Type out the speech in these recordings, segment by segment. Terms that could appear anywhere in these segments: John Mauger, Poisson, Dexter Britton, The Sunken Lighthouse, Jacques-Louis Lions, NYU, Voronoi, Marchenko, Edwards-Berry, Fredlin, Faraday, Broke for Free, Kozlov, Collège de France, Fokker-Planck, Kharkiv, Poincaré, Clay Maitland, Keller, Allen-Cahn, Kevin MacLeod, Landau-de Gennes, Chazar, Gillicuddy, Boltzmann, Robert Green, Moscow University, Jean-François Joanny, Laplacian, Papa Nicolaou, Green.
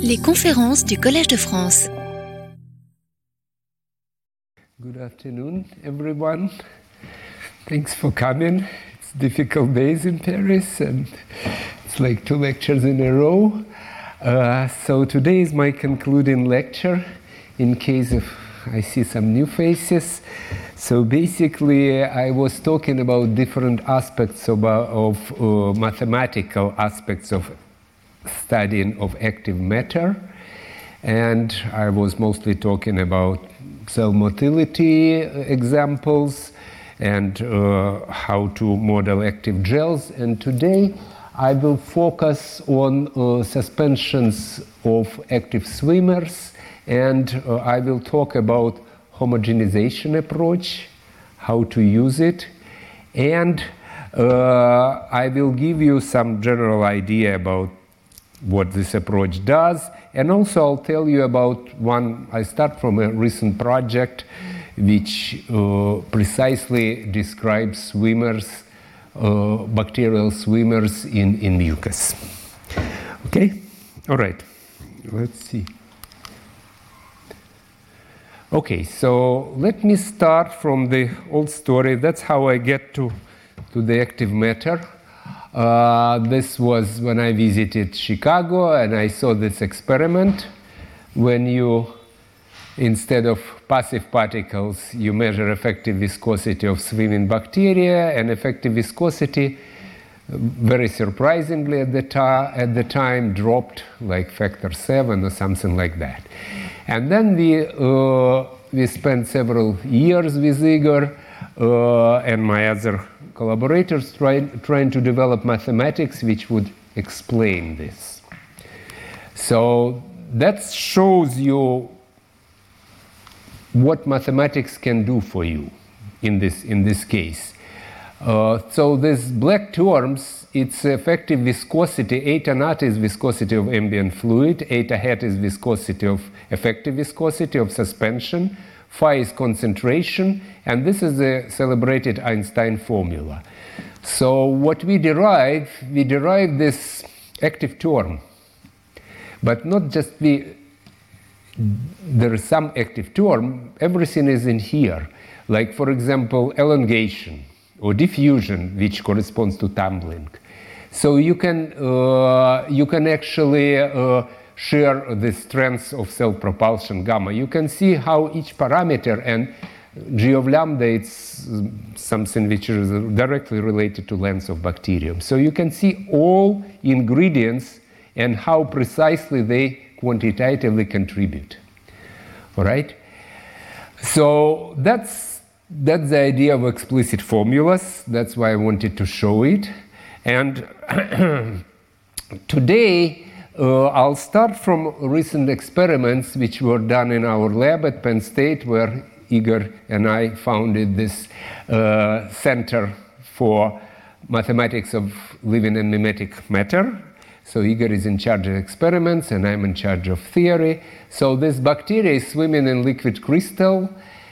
Les conférences du Collège de France. Good afternoon, everyone. Thanks for coming. It's difficult days in Paris, and it's like 2 lectures in a row. So today is my concluding lecture, in case of I see some new faces. So basically, I was talking about different aspects of mathematical aspects of studying of active matter, and I was mostly talking about cell motility examples and how to model active gels. And today I will focus on suspensions of active swimmers, and I will talk about homogenization approach, how to use it, and I will give you some general idea about what this approach does. And also I'll tell you about one, I start from a recent project which precisely describes swimmers, bacterial swimmers in mucus. Okay, all right, let's see. Okay, so let me start from the old story. That's how I get to the active matter. This was when I visited Chicago and I saw this experiment when you, instead of passive particles, you measure effective viscosity of swimming bacteria, and effective viscosity, very surprisingly at the time, dropped like factor 7 or something like that. And then we spent several years with Igor and my other collaborators trying to develop mathematics which would explain this. So that shows you what mathematics can do for you in this case. So these black terms, it's effective viscosity. Eta naught is viscosity of ambient fluid. Eta hat is viscosity of effective viscosity of suspension. Phi is concentration, and this is the celebrated Einstein formula. So what we derive this active term, but not just there is some active term, everything is in here. Like, for example, elongation or diffusion, which corresponds to tumbling. So you can actually share the strengths of cell propulsion gamma. You can see how each parameter, and G of lambda, it's something which is directly related to length of bacterium. So you can see all ingredients and how precisely they quantitatively contribute. All right? So that's the idea of explicit formulas. That's why I wanted to show it. And today, I'll start from recent experiments which were done in our lab at Penn State, where Igor and I founded this Center for Mathematics of Living and Mimetic Matter. So Igor is in charge of experiments and I'm in charge of theory. So this bacteria is swimming in liquid crystal,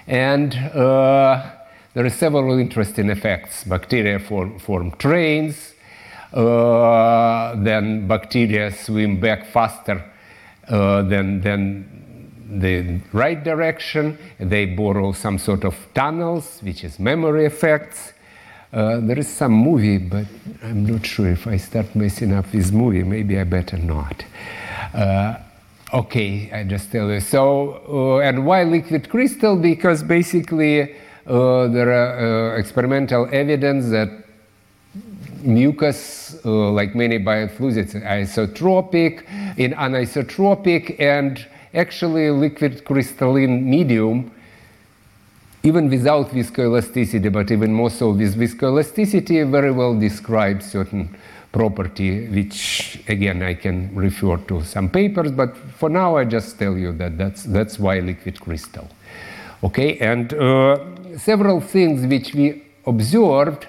and there are several interesting effects. Bacteria form trains. Then bacteria swim back faster than the right direction. They borrow some sort of tunnels, which is memory effects. There is some movie, but I'm not sure if I start messing up this movie. Maybe I better not. Okay, I just tell you. So, and why liquid crystal? Because basically there are experimental evidence that mucus, like many biofluids, it's isotropic, in anisotropic, and actually liquid crystalline medium, even without viscoelasticity, but even more so with viscoelasticity, very well describes certain property, which again I can refer to some papers, but for now I just tell you that that's why liquid crystal. Okay, and several things which we observed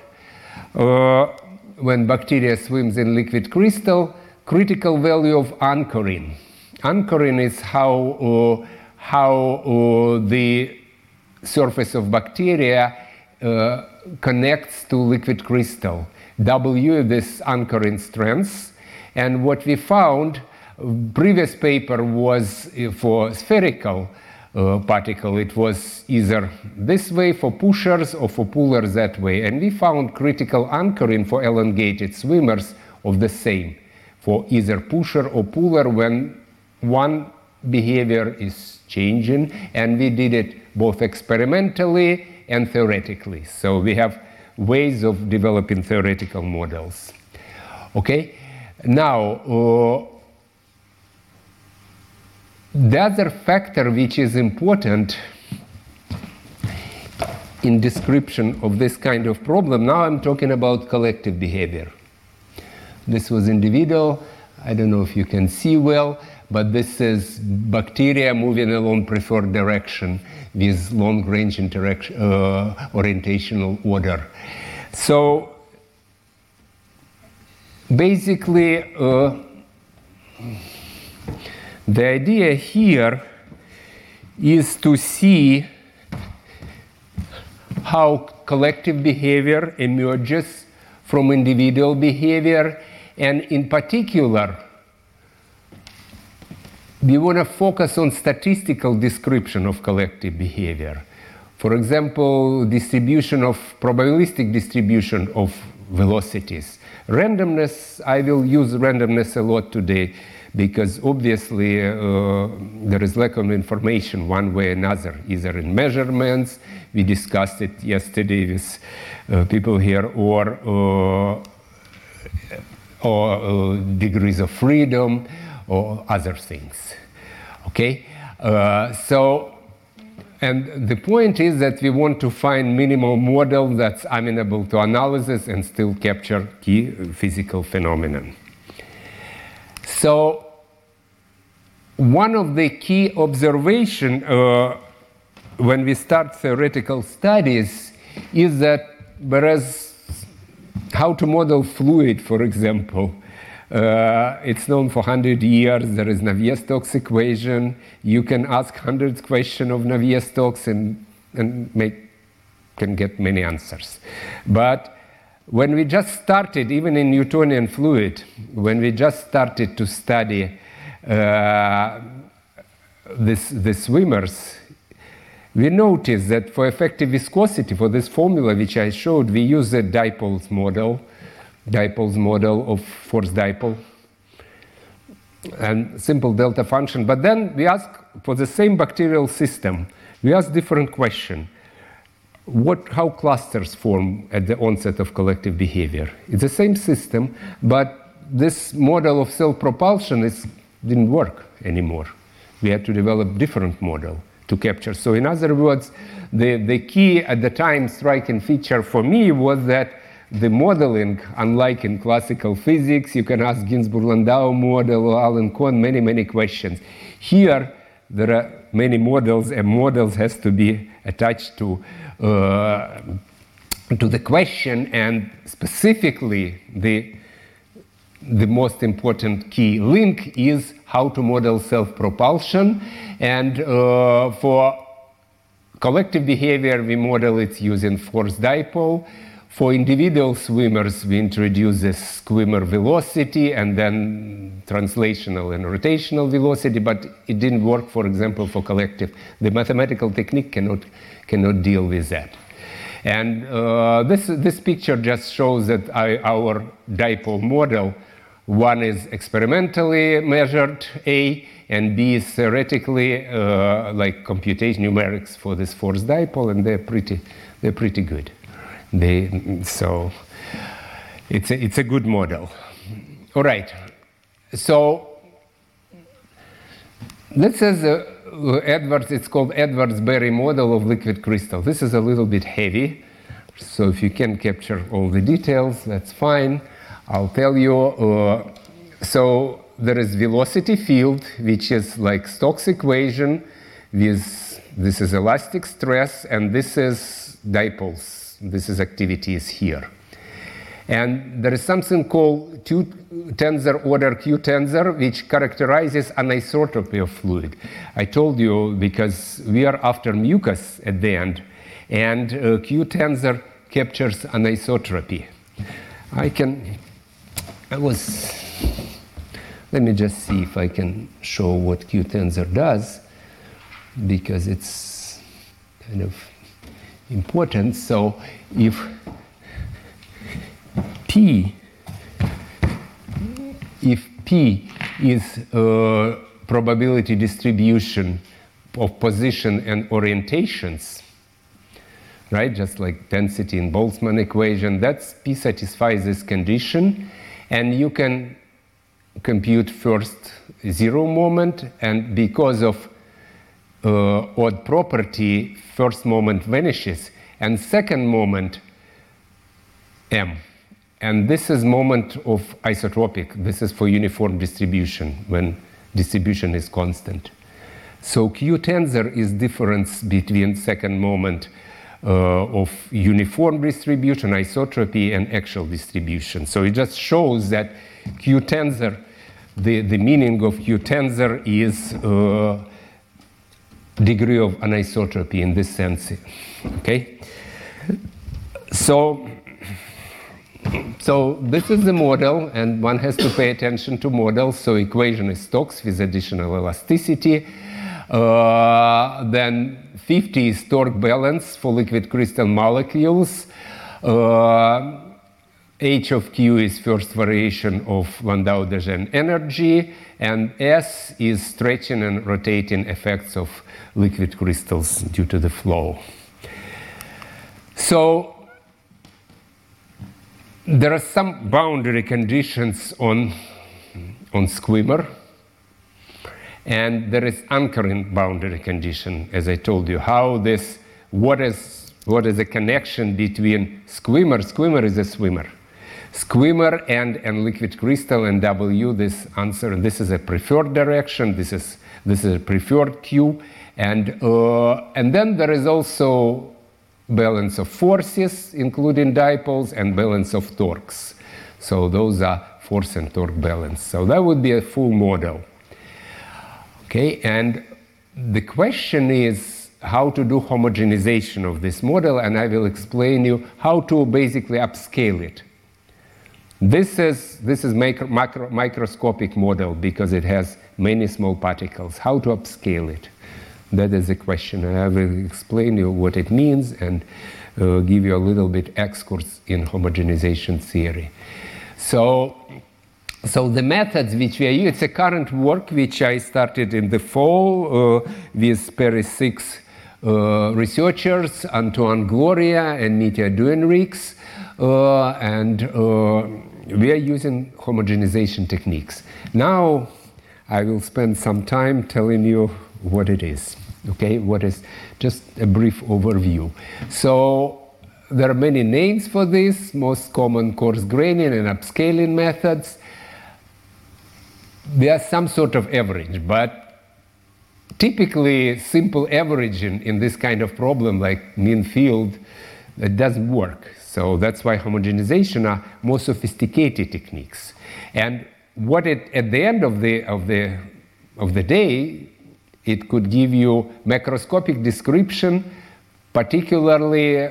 when bacteria swims in liquid crystal, critical value of anchoring. Anchoring is how the surface of bacteria connects to liquid crystal. W, this anchoring strength, and what we found Previous paper was for spherical particle. It was either this way for pushers or for pullers that way. And we found critical anchoring for elongated swimmers of the same, for either pusher or puller when one behavior is changing. And we did it both experimentally and theoretically. So we have ways of developing theoretical models. Okay, now the other factor which is important in description of this kind of problem, now I'm talking about collective behavior. This was individual, I don't know if you can see well, but this is bacteria moving along preferred direction with long-range orientational order. So basically, the idea here is to see how collective behavior emerges from individual behavior, and in particular, we want to focus on statistical description of collective behavior. For example, distribution of probabilistic distribution of velocities. Randomness, I will use randomness a lot today because obviously there is lack of information one way or another, either in measurements, we discussed it yesterday with people here, or degrees of freedom, or other things, okay? So, and the point is that we want to find minimal model that's amenable to analysis and still capture key physical phenomenon. So, one of the key observations when we start theoretical studies is that whereas how to model fluid, for example, it's known for 100 years, there is Navier-Stokes equation. You can ask 100 questions of Navier-Stokes and can get many answers. But when we just started, even in Newtonian fluid, when we just started to study the swimmers, we noticed that for effective viscosity, for this formula which I showed, we use the Dipole's model of force dipole and simple delta function. But then we ask for the same bacterial system, we ask different question. How clusters form at the onset of collective behavior? It's the same system, but this model of self-propulsion didn't work anymore. We had to develop different model to capture. So in other words, the key at the time striking feature for me was that the modeling, unlike in classical physics, you can ask Ginzburg-Landau model, Allen-Cahn, many, many questions. Here, there are many models, and models has to be attached to the question, and specifically, the most important key link is how to model self-propulsion, and for collective behavior, we model it using force dipole. For individual swimmers, we introduce this swimmer velocity and then translational and rotational velocity, but it didn't work, for example, for collective. The mathematical technique cannot deal with that. And this picture just shows that our dipole model, one is experimentally measured, A, and B is theoretically like computation numerics for this force dipole, and they're pretty good. So it's a good model. All right. So this is it's called Edwards-Berry model of liquid crystal. This is a little bit heavy. So if you can capture all the details, that's fine. I'll tell you. So there is velocity field, which is like Stokes equation. This is elastic stress, and this is dipoles. This is activities here. And there is something called Q-tensor, order Q-tensor, which characterizes anisotropy of fluid. I told you because we are after mucus at the end, and Q-tensor captures anisotropy. I was Let me just see if I can show what Q-tensor does, because it's kind of important. So if P is a probability distribution of position and orientations, right, just like density in Boltzmann equation, that's P satisfies this condition, and you can compute first zero moment, and because of odd property, first moment vanishes, and second moment M. And this is moment of isotropic. This is for uniform distribution, when distribution is constant. So Q-tensor is difference between second moment of uniform distribution, isotropy, and actual distribution. So it just shows that Q-tensor, the meaning of Q-tensor is degree of anisotropy in this sense, okay? So this is the model, and one has to pay attention to models. So equation is Stokes with additional elasticity. Then 50 is torque balance for liquid crystal molecules. H of Q is first variation of Landau-de Gennes energy, and S is stretching and rotating effects of liquid crystals due to the flow. So there are some boundary conditions on skimmer, and there is anchoring boundary condition, as I told you. How this, what is the connection between skimmer is a swimmer. Skimmer and liquid crystal and W, this answer, this is a preferred direction, this is a preferred Q, and then there is also balance of forces, including dipoles, and balance of torques. So those are force and torque balance. So that would be a full model. Okay, and the question is how to do homogenization of this model, and I will explain you how to basically upscale it. This is microscopic model because it has many small particles. How to upscale it? That is the question, and I will explain you what it means and give you a little bit excursus in homogenization theory. So the methods which we use, it's a current work which I started in the fall with Paris 6 researchers, Antoine Gloria and Mitya Duerinckx, we are using homogenization techniques. Now I will spend some time telling you what it is, okay? What is just a brief overview. So there are many names for this, most common coarse graining and upscaling methods. There are some sort of average, but typically simple averaging in this kind of problem like mean field, it doesn't work. So that's why homogenization are more sophisticated techniques. And what it at the end of the day, it could give you macroscopic description, particularly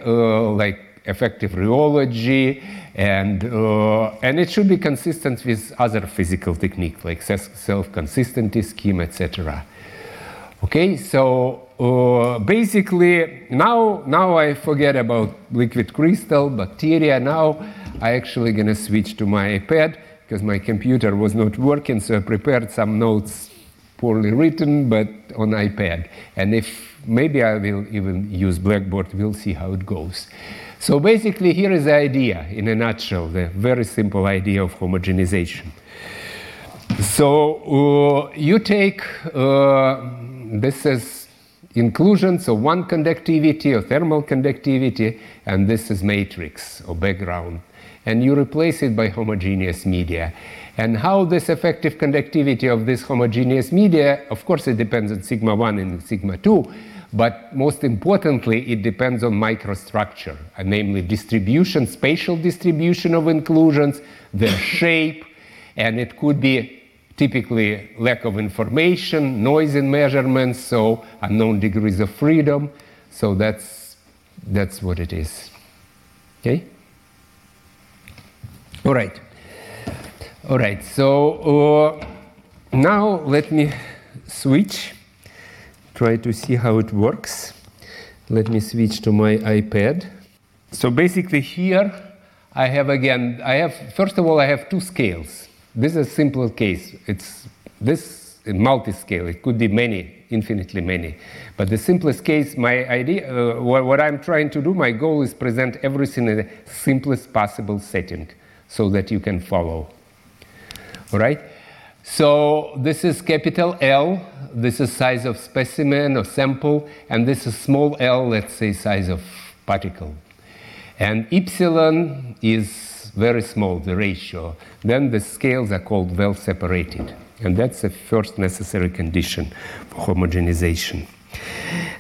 like effective rheology, and it should be consistent with other physical techniques like self-consistency scheme, etc. Okay, so basically now I forget about liquid crystal, bacteria. Now I actually gonna switch to my iPad because my computer was not working, so I prepared some notes, poorly written, but on iPad. And if maybe I will even use Blackboard, we'll see how it goes. So basically, here is the idea in a nutshell, the very simple idea of homogenization. So you take, this is inclusion, so one conductivity or thermal conductivity, and this is matrix or background. And you replace it by homogeneous media. And how this effective conductivity of this homogeneous media, of course it depends on sigma 1 and sigma 2, but most importantly it depends on microstructure, namely distribution, spatial distribution of inclusions, their shape, and it could be typically lack of information, noise in measurements, so unknown degrees of freedom. So that's what it is. Okay? All right. So Now let me switch, try to see how it works. Let me switch to my iPad. So basically here I have again, first of all, I have two scales. This is a simple case. It's this multi-scale. It could be many, infinitely many. But the simplest case, my idea, what I'm trying to do, my goal is present everything in the simplest possible setting so that you can follow, all right? So this is capital L, this is size of specimen or sample, and this is small l, let's say size of particle. And epsilon is very small, the ratio. Then the scales are called well separated. And that's the first necessary condition for homogenization.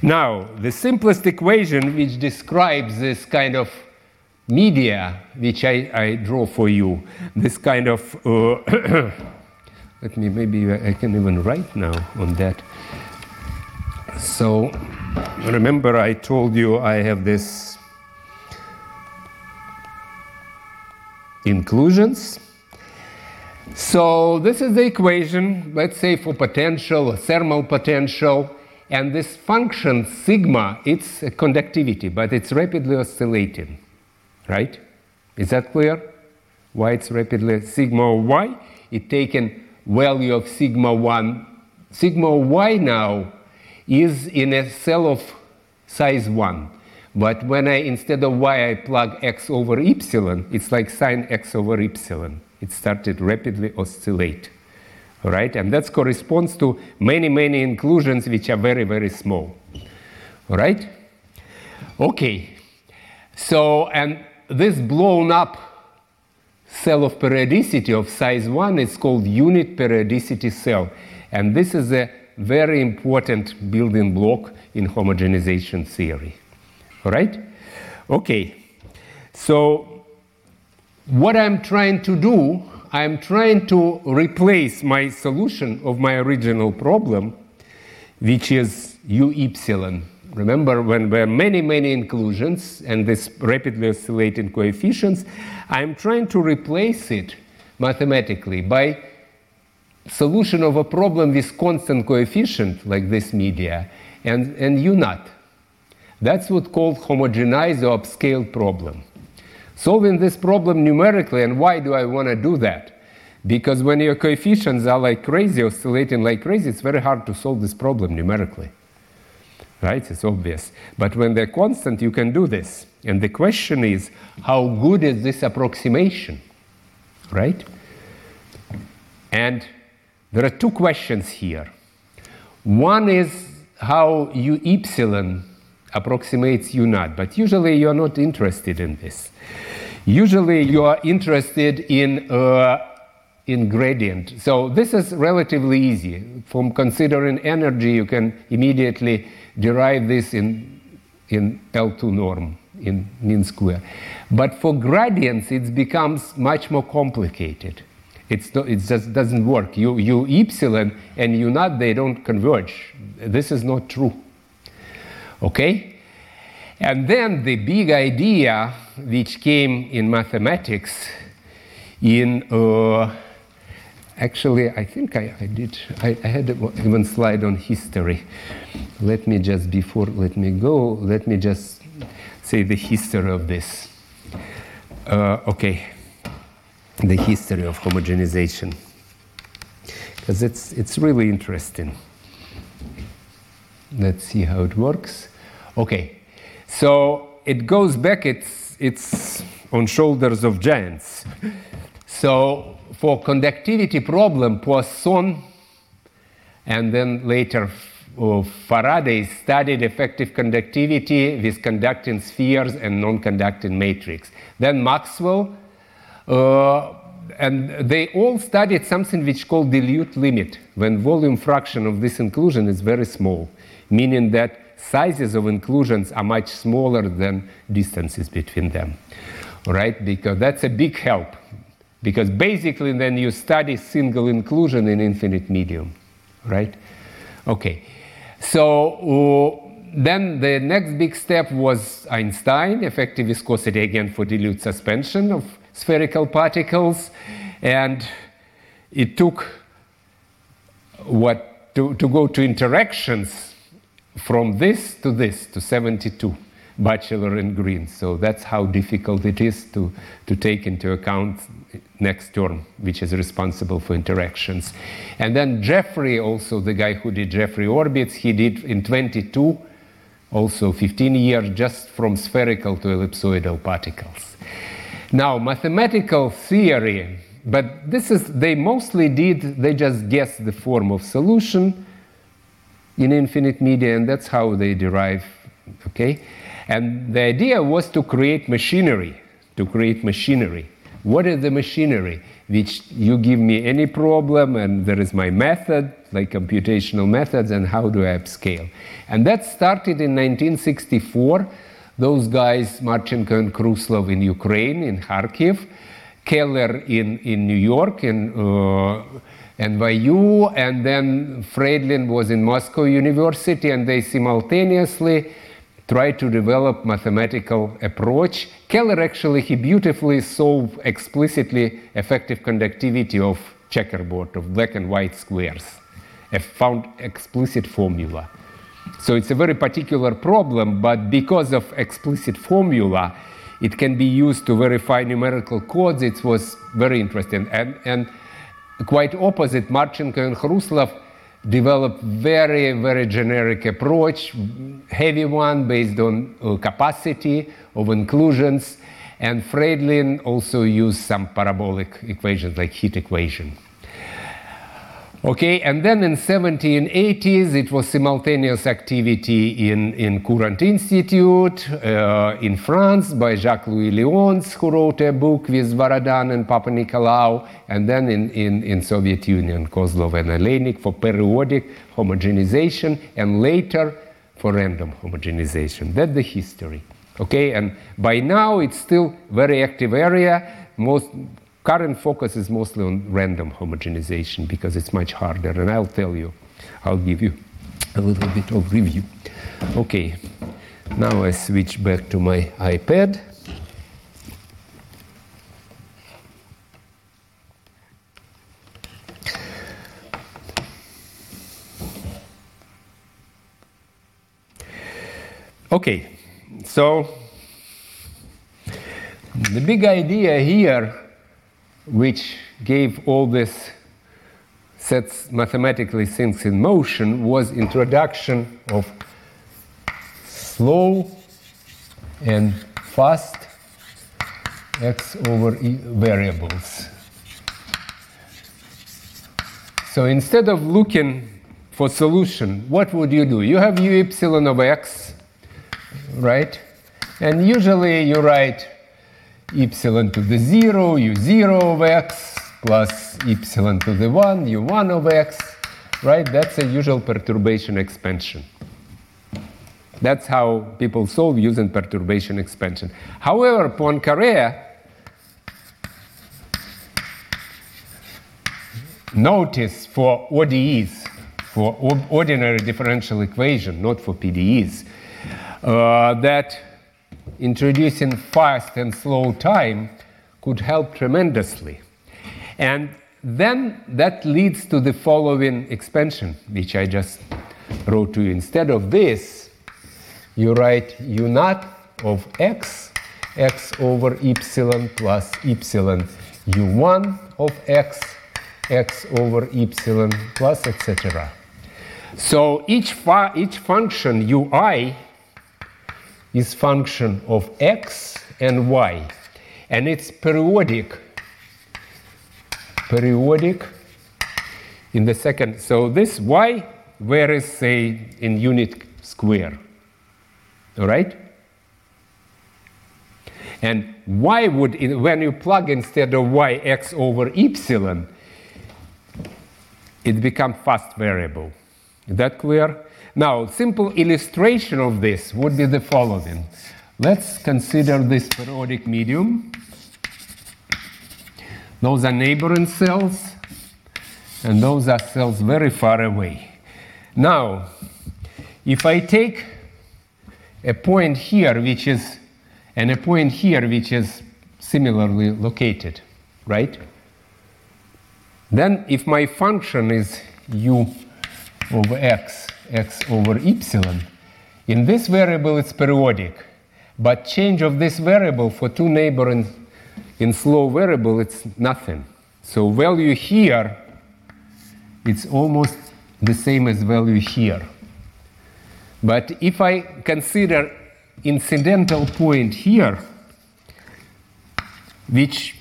Now, the simplest equation which describes this kind of media, which I draw for you, this kind of let me, maybe I can even write now on that. So, remember I told you I have this inclusions. So, this is the equation, let's say for potential, thermal potential, and this function sigma, it's a conductivity, but it's rapidly oscillating, right? Is that clear? Why it's rapidly sigma y? It taken value of sigma 1. Sigma y now is in a cell of size 1. But when I, instead of y, I plug x over epsilon, it's like sine x over epsilon. It started rapidly oscillate, all right? And that corresponds to many, many inclusions which are very, very small, all right? Okay, so, and this blown up cell of periodicity of size 1 is called unit periodicity cell. And this is a very important building block in homogenization theory. All right? Okay. So what I'm trying to do, I'm trying to replace my solution of my original problem, which is u epsilon. Remember, when there are many, many inclusions and this rapidly oscillating coefficients, I'm trying to replace it mathematically by solution of a problem with constant coefficient, like this media, and u naught. That's what's called homogenized or upscaled problem. Solving this problem numerically, and why do I want to do that? Because when your coefficients are like crazy, oscillating like crazy, it's very hard to solve this problem numerically. Right? It's obvious. But when they're constant, you can do this. And the question is, how good is this approximation? Right? And there are two questions here. One is how u epsilon approximates u naught, but usually you are not interested in this. Usually you are interested in gradient. So this is relatively easy. From considering energy, you can immediately derive this in L2 norm, in mean square. But for gradients, it becomes much more complicated. It just doesn't work. U epsilon and u naught, they don't converge. This is not true. Okay? And then the big idea which came in mathematics in, actually, I think I had even slide on history. Let me just, before, let me go, let me just say the history of this. Okay, the history of homogenization, because it's really interesting. Let's see how it works. Okay, so it goes back, it's on shoulders of giants. So for conductivity problem, Poisson and then later Faraday studied effective conductivity with conducting spheres and non-conducting matrix. Then Maxwell, and they all studied something which called dilute limit, when volume fraction of this inclusion is very small, meaning that sizes of inclusions are much smaller than distances between them. All right, because that's a big help. Because basically then you study single inclusion in infinite medium, right? Okay, so then the next big step was Einstein, effective viscosity again for dilute suspension of spherical particles. And it took to go to interactions from this to 72, Batchelor and Green. So that's how difficult it is to take into account next term, which is responsible for interactions. And then Jeffrey, also the guy who did Jeffrey orbits, he did in 22, also 15 years, just from spherical to ellipsoidal particles. Now, mathematical theory, but this is, they mostly did, they just guessed the form of solution in infinite media, and that's how they derive, okay? And the idea was to create machinery, What is the machinery? Which you give me any problem, and there is my method, like computational methods, and how do I upscale? And that started in 1964. Those guys, Marchenko and Khruslov in Ukraine, in Kharkiv, Keller in New York, in NYU, and then Fredlin was in Moscow University, and they simultaneously try to develop mathematical approach. Keller actually, he beautifully solved explicitly effective conductivity of checkerboard, of black and white squares, found explicit formula. So it's a very particular problem, but because of explicit formula, it can be used to verify numerical codes. It was very interesting. And quite opposite, Marchenko and Khruslov developed very, very generic approach, heavy one based on capacity of inclusions, and Fredlin also used some parabolic equations like heat equation. Okay, and then in 1780s, it was simultaneous activity in Courant Institute in France by Jacques-Louis Lions, who wrote a book with Varadan and Papa Nicolaou, and then in Soviet Union, Kozlov and Oleinik for periodic homogenization, and later for random homogenization. That's the history, okay? And by now, it's still very active area. Current focus is mostly on random homogenization because it's much harder, and I'll tell you, I'll give you a little bit of review. Okay, now I switch back to my iPad. Okay, so the big idea here, which gave all this sets mathematically things in motion, was introduction of slow and fast x over e variables. So instead of looking for solution, what would you do? You have u epsilon of x, right? And usually you write epsilon to the 0, u0 of x, plus epsilon to the 1, u1 of x, right? That's a usual perturbation expansion. That's how people solve using perturbation expansion. However, Poincaré noticed for ODEs, for ordinary differential equation, not for PDEs, that introducing fast and slow time could help tremendously. And then that leads to the following expansion, which I just wrote to you. Instead of this, you write u naught of x, x over epsilon plus epsilon u1 of x, x over epsilon plus, etc. So each function ui is function of x and y, and it's periodic in the second. So this y varies, say, in unit square, all right? And y would, when you plug instead of y, x over epsilon, it becomes fast variable. Is that clear? Now, simple illustration of this would be the following. Let's consider this periodic medium. Those are neighboring cells, and those are cells very far away. Now, if I take a point here, which is, and a point here, which is similarly located, right? Then if my function is u of x, x over epsilon, in this variable it's periodic. But change of this variable for two neighboring in slow variable, it's nothing. So value here, it's almost the same as value here. But if I consider incidental point here, which,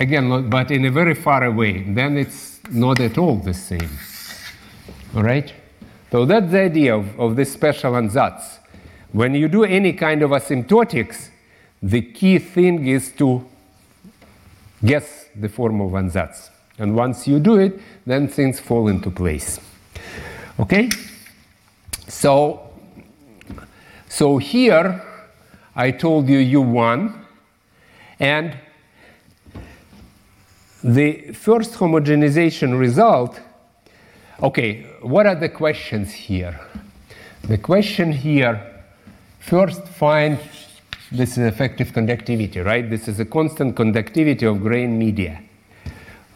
again, but in a very far away, then it's not at all the same. All right? So that's the idea of this special ansatz. When you do any kind of asymptotics, the key thing is to guess the form of ansatz. And once you do it, then things fall into place. Okay? So here I told you U1, and the first homogenization result. Okay, what are the questions here? The question here, first find, this is effective conductivity, right? This is a constant conductivity of grain media.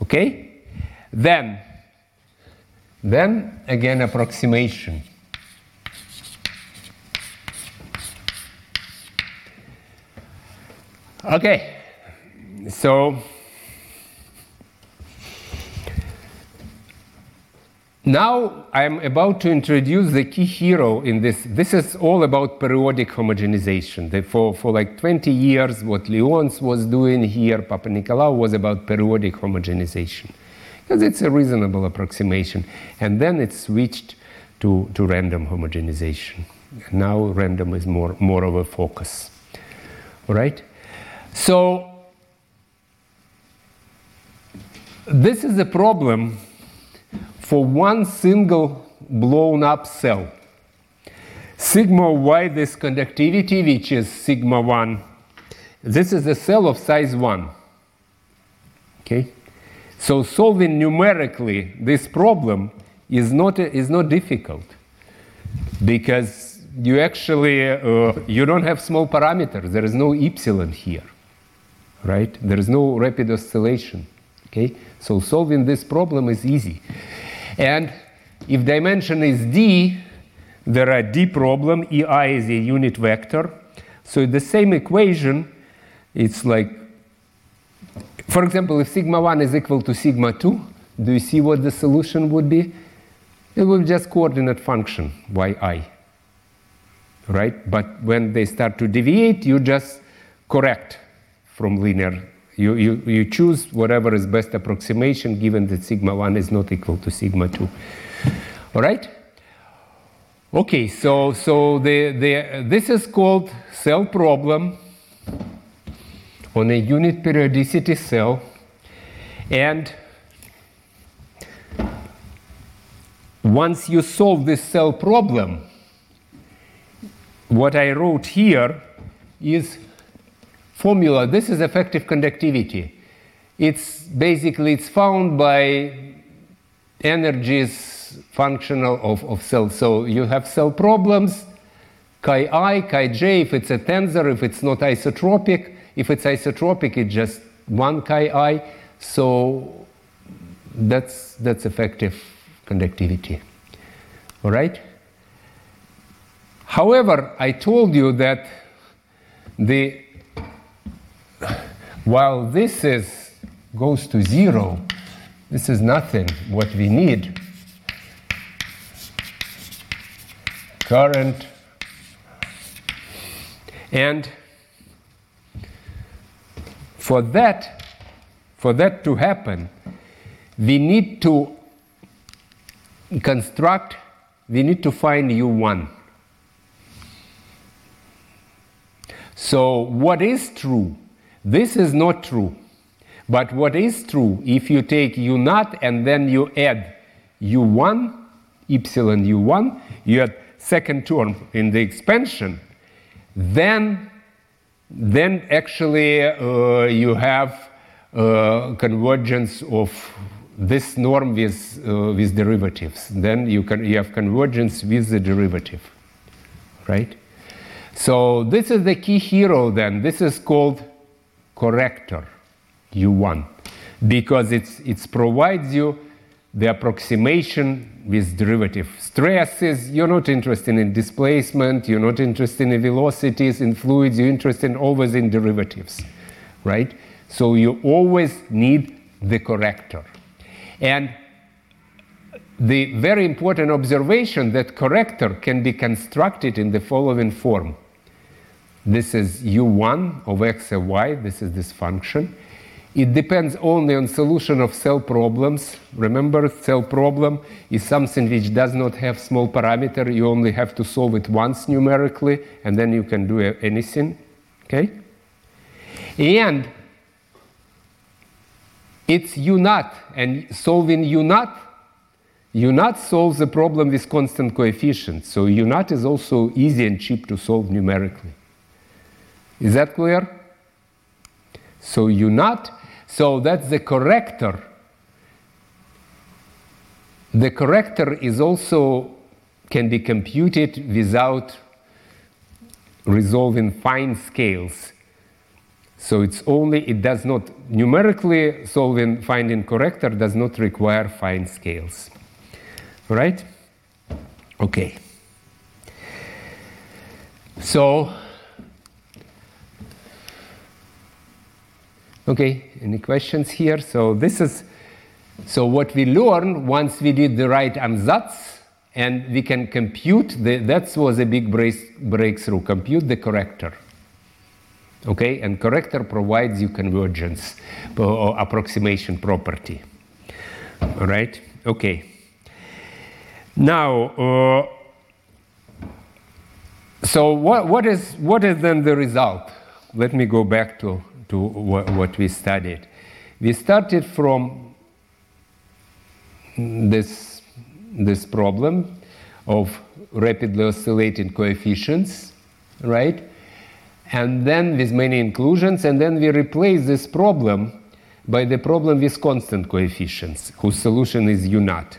Okay? Then again, approximation. Okay, so now I'm about to introduce the key hero in this. This is all about periodic homogenization. For like 20 years, what Lions was doing here, Papa Nicolaou, was about periodic homogenization. Because it's a reasonable approximation. And then it switched to random homogenization. Now random is more of a focus. All right? So this is a problem for one single blown-up cell. Sigma y, this conductivity, which is sigma 1. This is a cell of size 1. Okay? So solving numerically this problem is not difficult, because you actually, you don't have small parameters. There is no epsilon here, right? There is no rapid oscillation. Okay? So solving this problem is easy. And if dimension is d, there are d problem, ei is a unit vector. So the same equation, it's like, for example, if sigma 1 is equal to sigma 2, do you see what the solution would be? It would be just coordinate function, yi. Right? But when they start to deviate, you just correct from linear. You choose whatever is best approximation, given that sigma 1 is not equal to sigma 2. All right? Okay, so this is called cell problem on a unit periodicity cell. And once you solve this cell problem, what I wrote here is formula. This is effective conductivity. It's found by energies functional of cells. So you have cell problems, chi I, chi j, if it's a tensor, if it's not isotropic. If it's isotropic, it's just 1 chi I. So that's effective conductivity. All right? However, I told you that while this goes to 0, this is nothing. What we need, current, and for that to happen, we need to construct. We need to find U1. So what is true? This is not true. But what is true, if you take U0 and then you add U1, epsilon U1, you add second term in the expansion, then actually you have convergence of this norm with derivatives. Then you have convergence with the derivative, right? So this is the key hero then. This is called corrector U1, because it provides you the approximation with derivative stresses. You're not interested in displacement, you're not interested in velocities, in fluids, you're interested always in derivatives, right? So you always need the corrector. And the very important observation that corrector can be constructed in the following form. This is U1 of x and y, this is this function. It depends only on solution of cell problems. Remember, cell problem is something which does not have small parameter. You only have to solve it once numerically, and then you can do anything, okay? And it's U0, and solving U0 solves the problem with constant coefficients. So U0 is also easy and cheap to solve numerically. Is that clear? So U0, so that's the corrector. The corrector is also can be computed without resolving fine scales. So it's only, it does not, numerically solving, finding corrector does not require fine scales. All right? Okay. So, okay, any questions here? So this is, so what we learned once we did the right Ansatz, and we can compute, that was a big breakthrough, compute the corrector. Okay, and corrector provides you convergence or approximation property. All right, okay. Now, so what is then the result? Let me go back to what we studied. We started from this problem of rapidly oscillating coefficients, right? And then with many inclusions, and then we replace this problem by the problem with constant coefficients, whose solution is U0.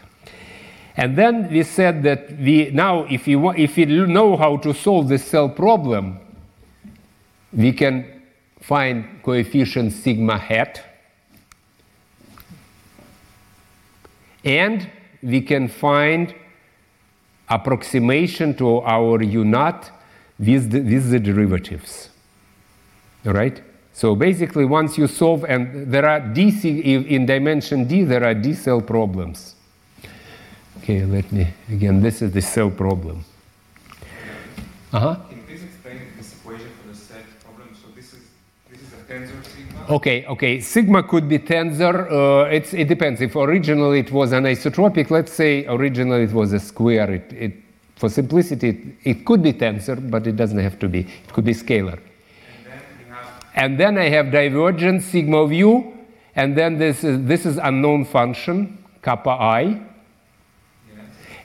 And then we said that we now, if we know how to solve this cell problem, we can find coefficient sigma hat, and we can find approximation to our U0 with the derivatives, all right? So basically, once you solve, and there are in dimension D, there are D cell problems. Okay, let me, again, this is the cell problem. Can you please explain this equation for the set problem? So this is a tensor sigma? Okay, sigma could be tensor. It depends. If originally it was anisotropic, let's say originally it was a square, for simplicity, it could be tensor, but it doesn't have to be. It could be scalar. And then I have divergence sigma of u, and then this is unknown function, kappa I. Yes.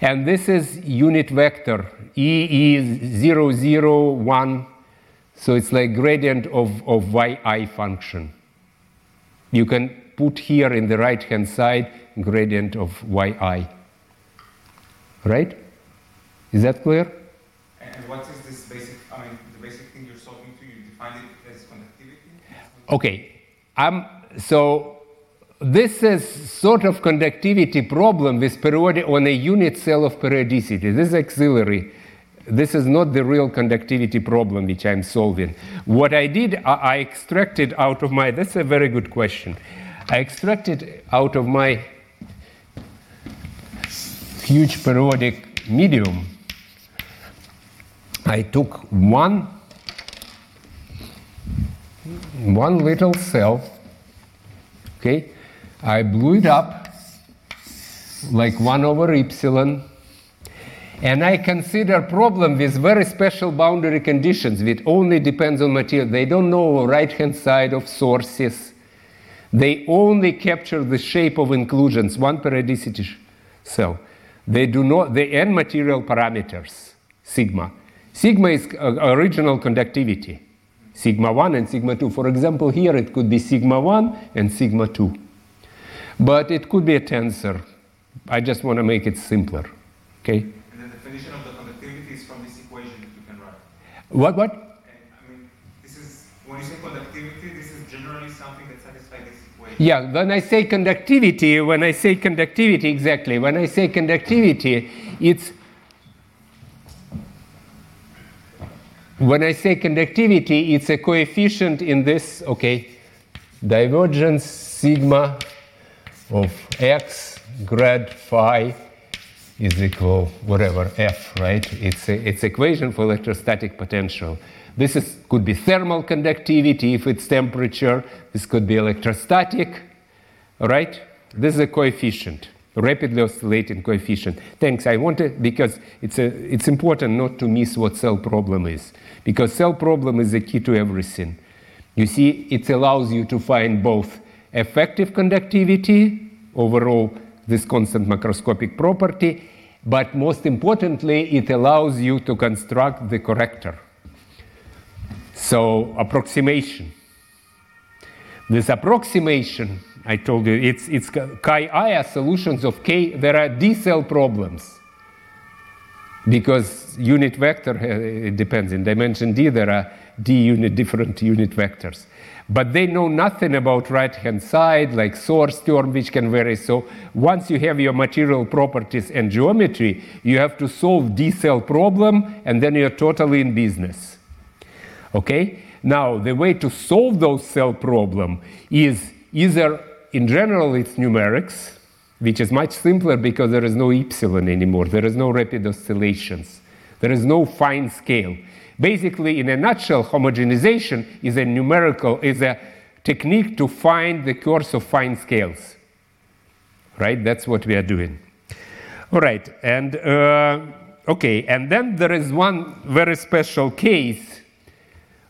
And this is unit vector, E is 0, 0, 1. So it's like gradient of yi function. You can put here in the right-hand side gradient of yi, right? Is that clear? And what is this basic, I mean, the basic thing you're solving to, you define it as conductivity? Okay, so this is sort of conductivity problem with periodicity on a unit cell of periodicity. This is auxiliary. This is not the real conductivity problem which I'm solving. What I did, I extracted out of my, that's a very good question. I extracted out of my huge periodic medium, I took one little cell, okay? I blew it up like 1/ε, and I consider problem with very special boundary conditions, which only depends on material. They don't know right-hand side of sources. They only capture the shape of inclusions, one periodicity cell. They do not, they n material parameters, sigma. Sigma is original conductivity, sigma 1 and sigma 2. For example, here it could be sigma 1 and sigma 2. But it could be a tensor. I just want to make it simpler, okay? And the definition of the conductivity is from this equation that you can write. What? I mean, this is When you say conductivity, this is generally something that satisfies this equation. Yeah, when I say conductivity, it's a coefficient in this, okay, divergence sigma of x grad phi is equal whatever f, right? It's equation for electrostatic potential. This is, could be thermal conductivity if it's temperature. This could be electrostatic, all right? This is a coefficient, rapidly oscillating coefficient. Thanks, I wanted, because it's important not to miss what cell problem is, because cell problem is the key to everything. You see, it allows you to find both effective conductivity, overall this constant macroscopic property, but most importantly, it allows you to construct the corrector. So approximation. This approximation, I told you, it's chi-I are solutions of K. There are D-cell problems because unit vector, it depends. In dimension D, there are D-unit, different unit vectors. But they know nothing about right-hand side, like source term, which can vary. So once you have your material properties and geometry, you have to solve D-cell problem, and then you're totally in business. Okay? Now, the way to solve those cell problem is either, in general, it's numerics, which is much simpler because there is no epsilon anymore. There is no rapid oscillations. There is no fine scale. Basically, in a nutshell, homogenization is a technique to find the curves of fine scales. Right? That's what we are doing. All right. And, okay. And then there is one very special case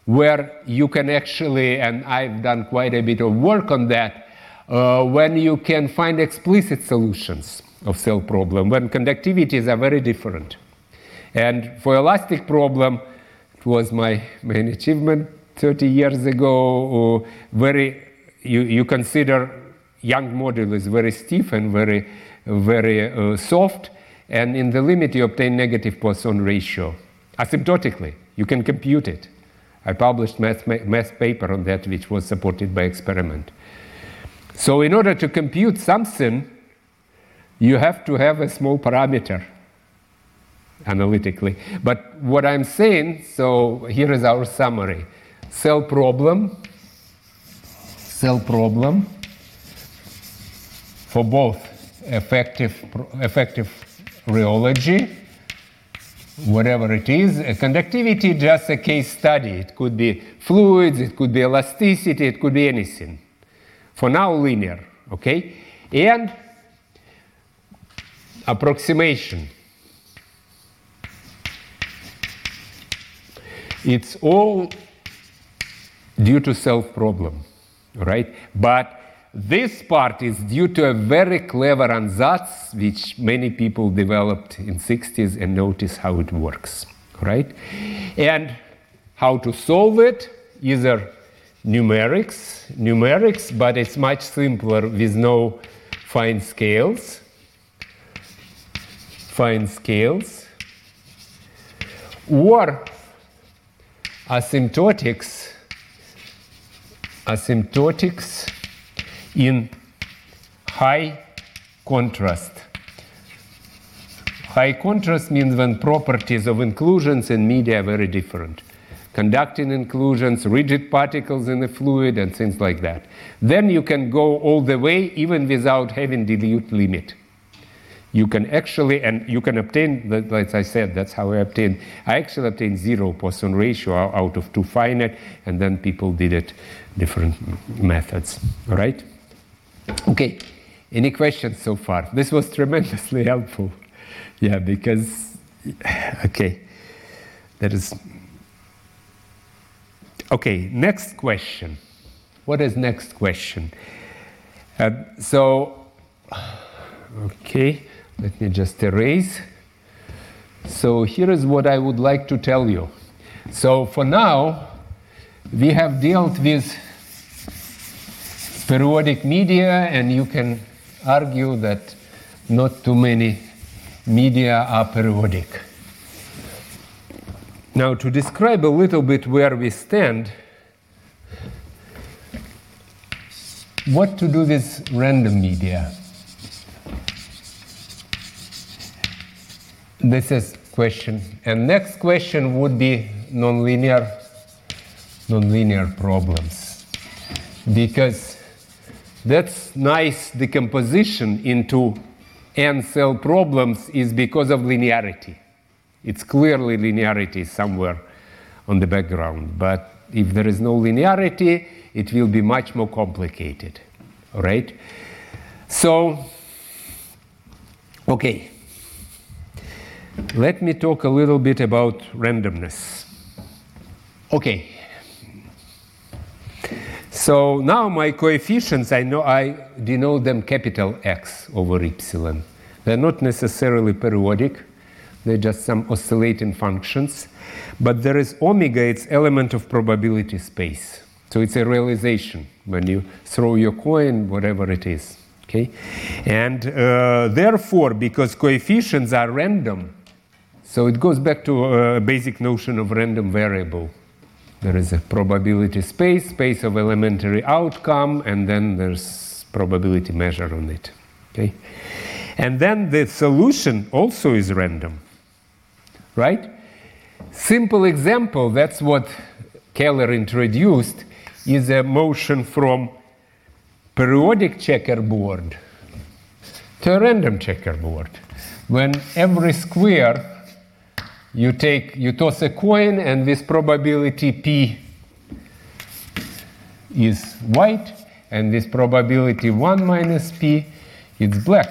where you can actually, and I've done quite a bit of work on that, when you can find explicit solutions of cell problem, when conductivities are very different. And for elastic problem, it was my main achievement 30 years ago, you consider Young modulus very stiff and very, very soft, and in the limit you obtain negative Poisson ratio. Asymptotically, you can compute it. I published math paper on that, which was supported by experiment. So in order to compute something, you have to have a small parameter analytically. But what I'm saying, so here is our summary. Cell problem for both effective rheology, whatever it is, conductivity just a case study. It could be fluids, it could be elasticity, it could be anything. For now, linear, okay? And approximation. It's all due to self-problem, right? But this part is due to a very clever ansatz, which many people developed in the 60s and notice how it works, right? And how to solve it, either numerics, but it's much simpler with no fine scales, or asymptotics, in high contrast. High contrast means when properties of inclusions in media are very different. Conducting inclusions, rigid particles in the fluid, and things like that. Then you can go all the way even without having dilute limit. You can actually, and you can obtain, like I said, that's how I actually obtained zero Poisson ratio out of two finite, and then people did it different methods, all right? Okay, any questions so far? This was tremendously helpful. Yeah, because, okay, that is. Okay, next question. What is next question? Okay, let me just erase. So here is what I would like to tell you. So for now, we have dealt with periodic media, and you can argue that not too many media are periodic. Now, to describe a little bit where we stand, what to do with random media? This is question. And next question would be nonlinear problems, because that's nice decomposition into n-cell problems is because of linearity. It's clearly linearity somewhere on the background, but if there is no linearity, it will be much more complicated, all right? So, okay, let me talk a little bit about randomness. Okay, so now my coefficients, I denote them capital X over epsilon. They're not necessarily periodic. They're just some oscillating functions. But there is omega, it's element of probability space. So it's a realization when you throw your coin, whatever it is. Okay? And therefore, because coefficients are random, so it goes back to a basic notion of random variable. There is a probability space, space of elementary outcome, and then there's probability measure on it. Okay? And then the solution also is random, right? Simple example, that's what Keller introduced, is a motion from periodic checkerboard to a random checkerboard. When every square you toss a coin, and with probability P is white, and with probability 1 minus P, it's black.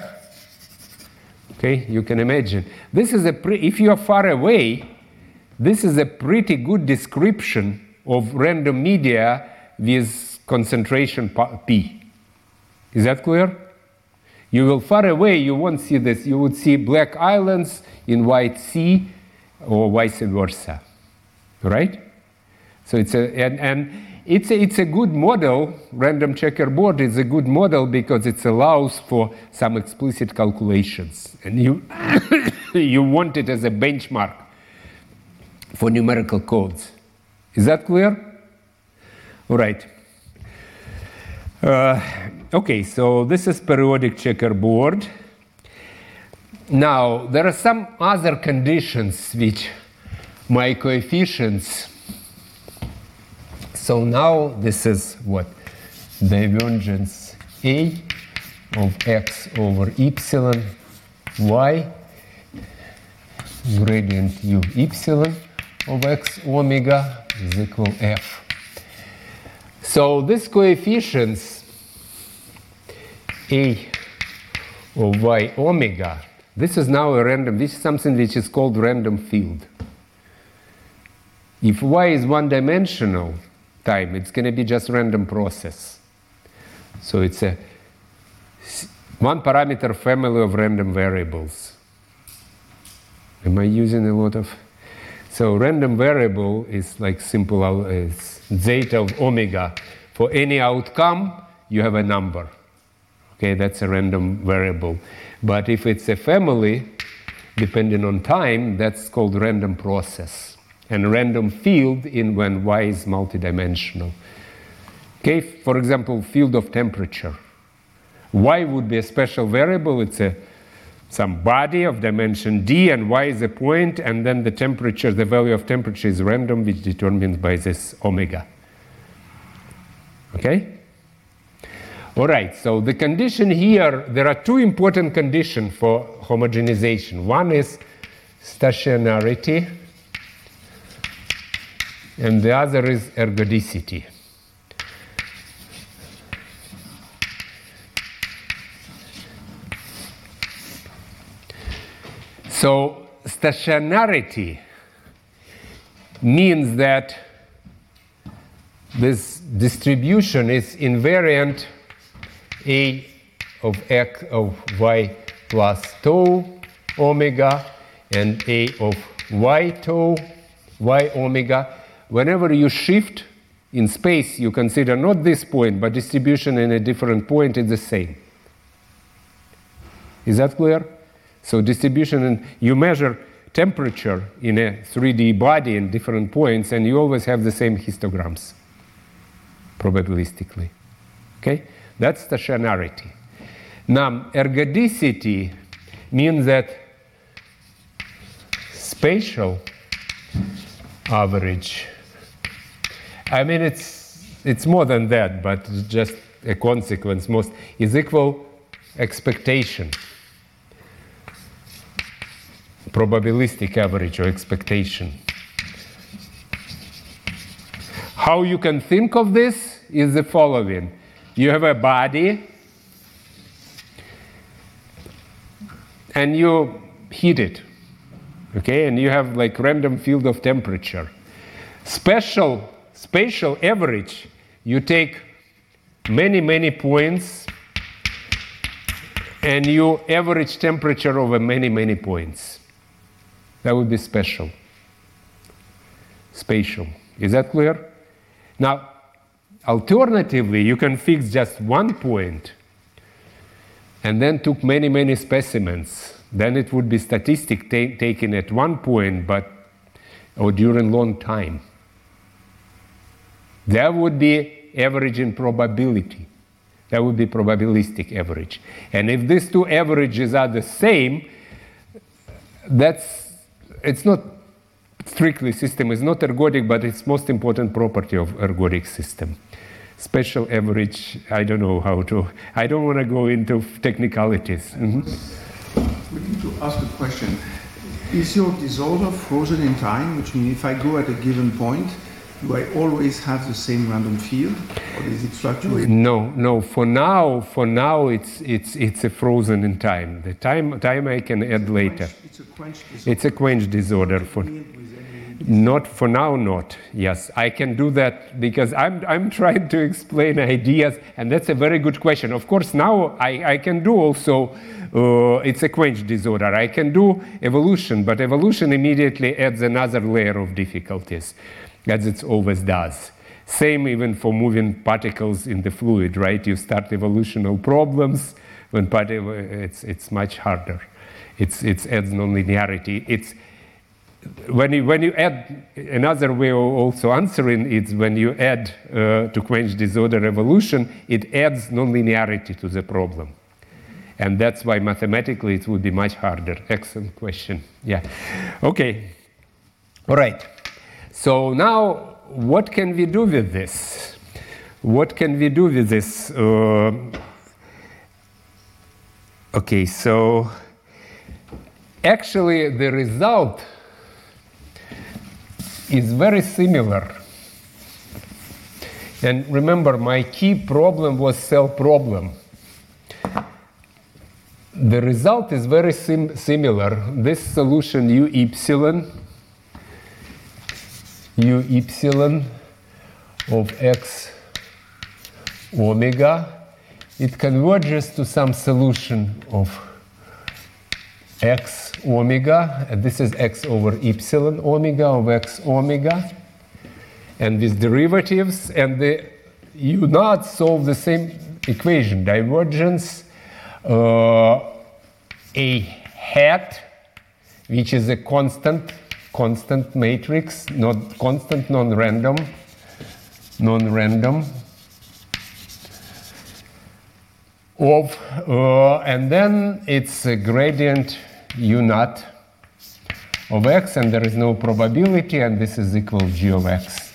Okay, you can imagine. This is if you are far away, this is a pretty good description of random media with concentration P. Is that clear? You will far away, you won't see this. You would see black islands in white sea, or vice versa, right? So it's a good model. Random checkerboard is a good model because it allows for some explicit calculations, and you you want it as a benchmark for numerical codes. Is that clear? All right. Okay, so this is periodic checkerboard. Now, there are some other conditions which my coefficients. So now this is what? Divergence A of X over epsilon Y, gradient U epsilon of X omega is equal F. So these coefficients A of Y omega, this is now a random, this is something which is called random field. If Y is one-dimensional time, it's going to be just random process. So it's a one-parameter family of random variables. Am I using a lot of? So random variable is like simple as zeta of omega. For any outcome, you have a number. Okay, that's a random variable. But if it's a family, depending on time, that's called random process. And random field in when Y is multidimensional. Okay, for example, field of temperature. Y would be a special variable. It's some body of dimension D, and Y is a point, and then the temperature, the value of temperature is random, which determined by this omega. Okay? All right, so the condition here, there are two important conditions for homogenization. One is stationarity, and the other is ergodicity. So stationarity means that this distribution is invariant A of X of Y plus tau omega and A of Y tau Y omega. Whenever you shift in space, you consider not this point, but distribution in a different point is the same. Is that clear? So distribution, and you measure temperature in a 3D body in different points, and you always have the same histograms, probabilistically. Okay? That's stationarity. Now, ergodicity means that spatial average, I mean, it's more than that, but just a consequence, most is equal expectation, probabilistic average or expectation. How you can think of this is the following. You have a body and you heat it, okay? And you have like random field of temperature. Spatial average, you take many, many points and you average temperature over many, many points. That would be spatial. Spatial. Is that clear? Now, alternatively, you can fix just one point and then took many, many specimens. Then it would be statistic taken at one point, but or during long time. That would be average in probability. That would be probabilistic average. And if these two averages are the same, it's not strictly system, it's not ergodic, but it's most important property of ergodic system. Special average, I don't know how to, I don't want to go into technicalities. Mm-hmm. We need to ask a question. Is your disorder frozen in time, which means if I go at a given point, do I always have the same random field, or is it structural? No. For now, it's a frozen in time. The time I can add later. It's a quench disorder. Not for now. Yes, I can do that because I'm trying to explain ideas, and that's a very good question. Of course, now I can do also. It's a quench disorder. I can do evolution, but evolution immediately adds another layer of difficulties, as it always does. Same even for moving particles in the fluid, right? You start evolutional problems when it's much harder. It adds nonlinearity. When you add another way of also answering it's when you add to quench disorder evolution, it adds nonlinearity to the problem. And that's why mathematically it would be much harder. Excellent question. Yeah. Okay. All right. So now, what can we do with this? What can we do with this? Okay, so actually the result is very similar. And remember, my key problem was cell problem. The result is very similar. This solution u epsilon of x omega, it converges to some solution of x omega, and this is x over epsilon omega of x omega, and with derivatives, and you not solve the same equation, divergence a hat, which is a constant matrix, not constant, non-random of, and then it's a gradient u naught of x, and there is no probability, and this is equal g of x,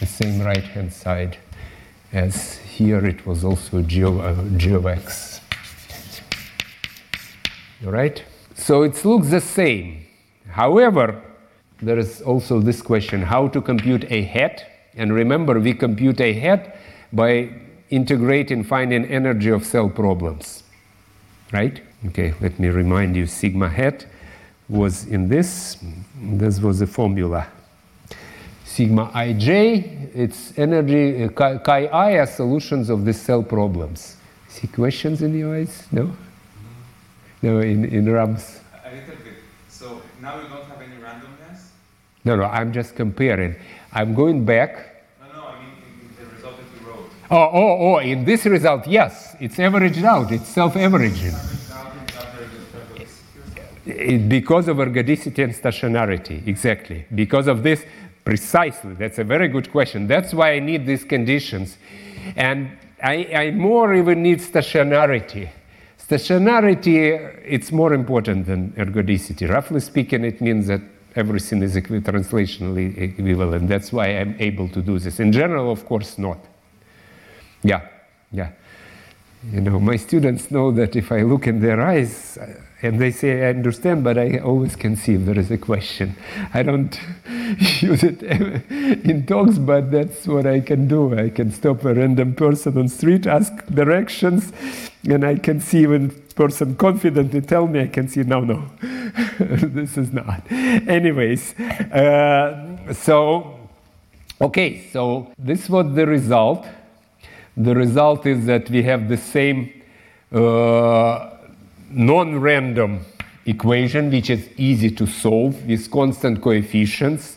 the same right-hand side as here. It was also g of x. All right? So it looks the same. However, there is also this question, how to compute a hat. And remember, we compute a hat by integrating finding energy of cell problems, right? Okay, let me remind you, sigma hat was in this was the formula. Sigma ij, it's energy, chi I are solutions of the cell problems. See questions in your eyes? No? No, in Ram's. A little bit. So now we don't have any random. No, I'm just comparing. I'm going back. No, I mean in the result that you wrote. Oh, in this result, yes. It's averaged out. It's self-averaging. Because of ergodicity and stationarity, exactly. Because of this, precisely. That's a very good question. That's why I need these conditions. And I more even need stationarity. Stationarity, it's more important than ergodicity. Roughly speaking, it means that everything is translationally equivalent. That's why I'm able to do this. In general, of course, not. Yeah. You know, my students know that if I look in their eyes and they say, I understand, but I always can see if there is a question. I don't use it in talks, but that's what I can do. I can stop a random person on the street, ask directions, and I can see when person confidently tell me, I can see, no, this is not. Anyways, so this was the result. The result is that we have the same non-random equation, which is easy to solve with constant coefficients.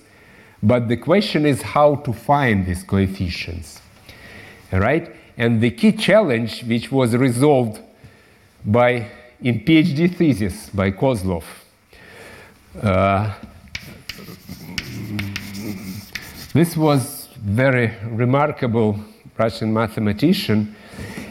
But the question is how to find these coefficients, all right? And the key challenge, which was resolved in PhD thesis by Kozlov, this was very remarkable Russian mathematician.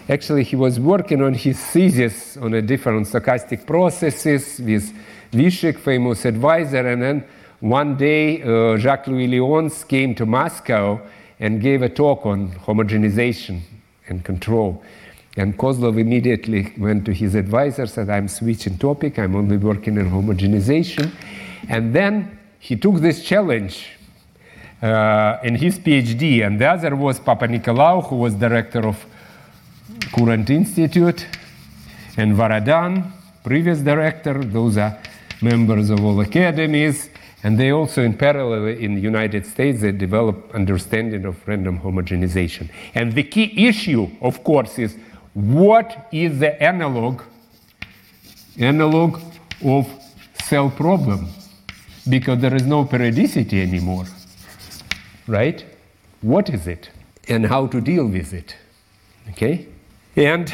Actually, he was working on his thesis on a different stochastic processes with Vishek, famous advisor, and then one day Jacques-Louis Lions came to Moscow and gave a talk on homogenization and control. And Kozlov immediately went to his advisor, said, I'm switching topic, I'm only working on homogenization. And then he took this challenge in his PhD, and the other was Papa Nicolaou, who was director of Courant Institute, and Varadan, previous director. Those are members of all academies, and they also, in parallel, in the United States, they developed understanding of random homogenization. And the key issue, of course, is what is the analog of cell problem, because there is no periodicity anymore. Right? What is it? And how to deal with it? Okay? And,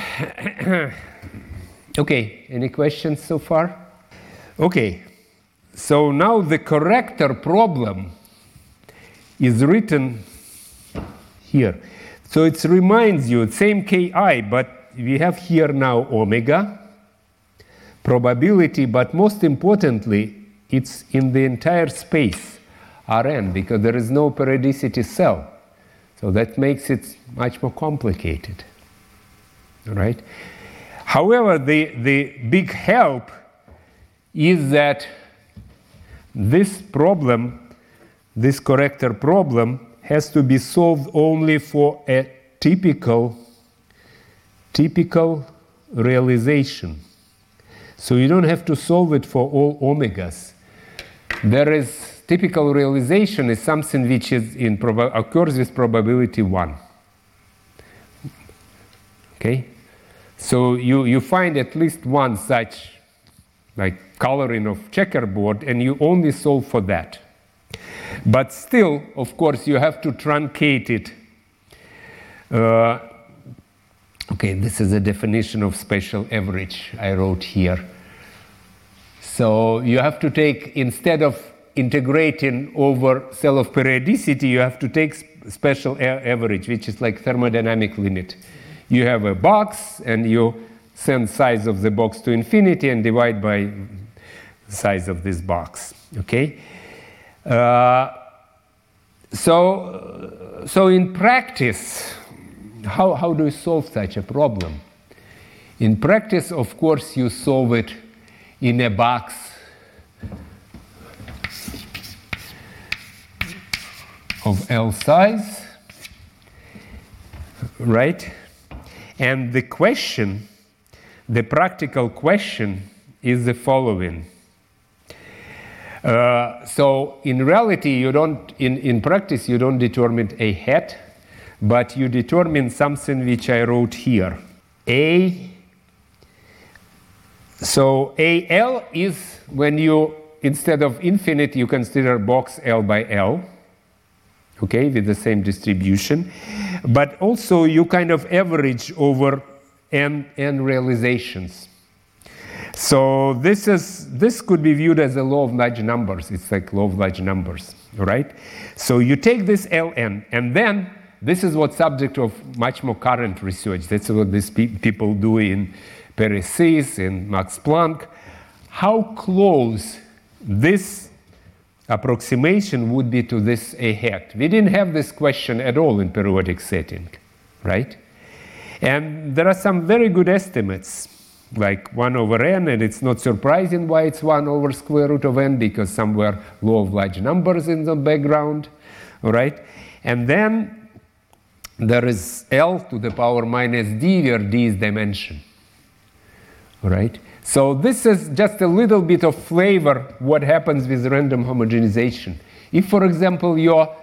any questions so far? Okay, so now the corrector problem is written here. So it reminds you, same Ki, but we have here now omega, probability, but most importantly, it's in the entire space. Rn, because there is no periodicity cell. So that makes it much more complicated, all right? However, the big help is that this problem, this corrector problem, has to be solved only for a typical realization. So you don't have to solve it for all omegas. There is typical realization is something which is occurs with probability 1. Okay? So you find at least one such, like, coloring of checkerboard, and you only solve for that. But still, of course, you have to truncate it. This is a definition of special average I wrote here. So you have to take, instead of integrating over cell of periodicity, you have to take special average, which is like thermodynamic limit. You have a box, and you send size of the box to infinity and divide by size of this box. Okay. So in practice, how do you solve such a problem? In practice, of course, you solve it in a box. Of L size, right? And the question, the practical question is the following. So in reality, you don't, in practice, you don't determine A hat, but you determine something which I wrote here. So AL is when you, instead of infinite, you consider box L by L. Okay, with the same distribution, but also you kind of average over n realizations. So this could be viewed as a law of large numbers. It's like law of large numbers, all right? So you take this Ln, and then this is what subject of much more current research. That's what these people do in Paris, in Max Planck. How close this approximation would be to this A-hat? We didn't have this question at all in periodic setting, right? And there are some very good estimates, like 1/n, and it's not surprising why it's 1/√n, because somewhere law of large numbers in the background, all right? And then there is L⁻⁷ where D is dimension, all right? So this is just a little bit of flavor what happens with random homogenization. If, for example, your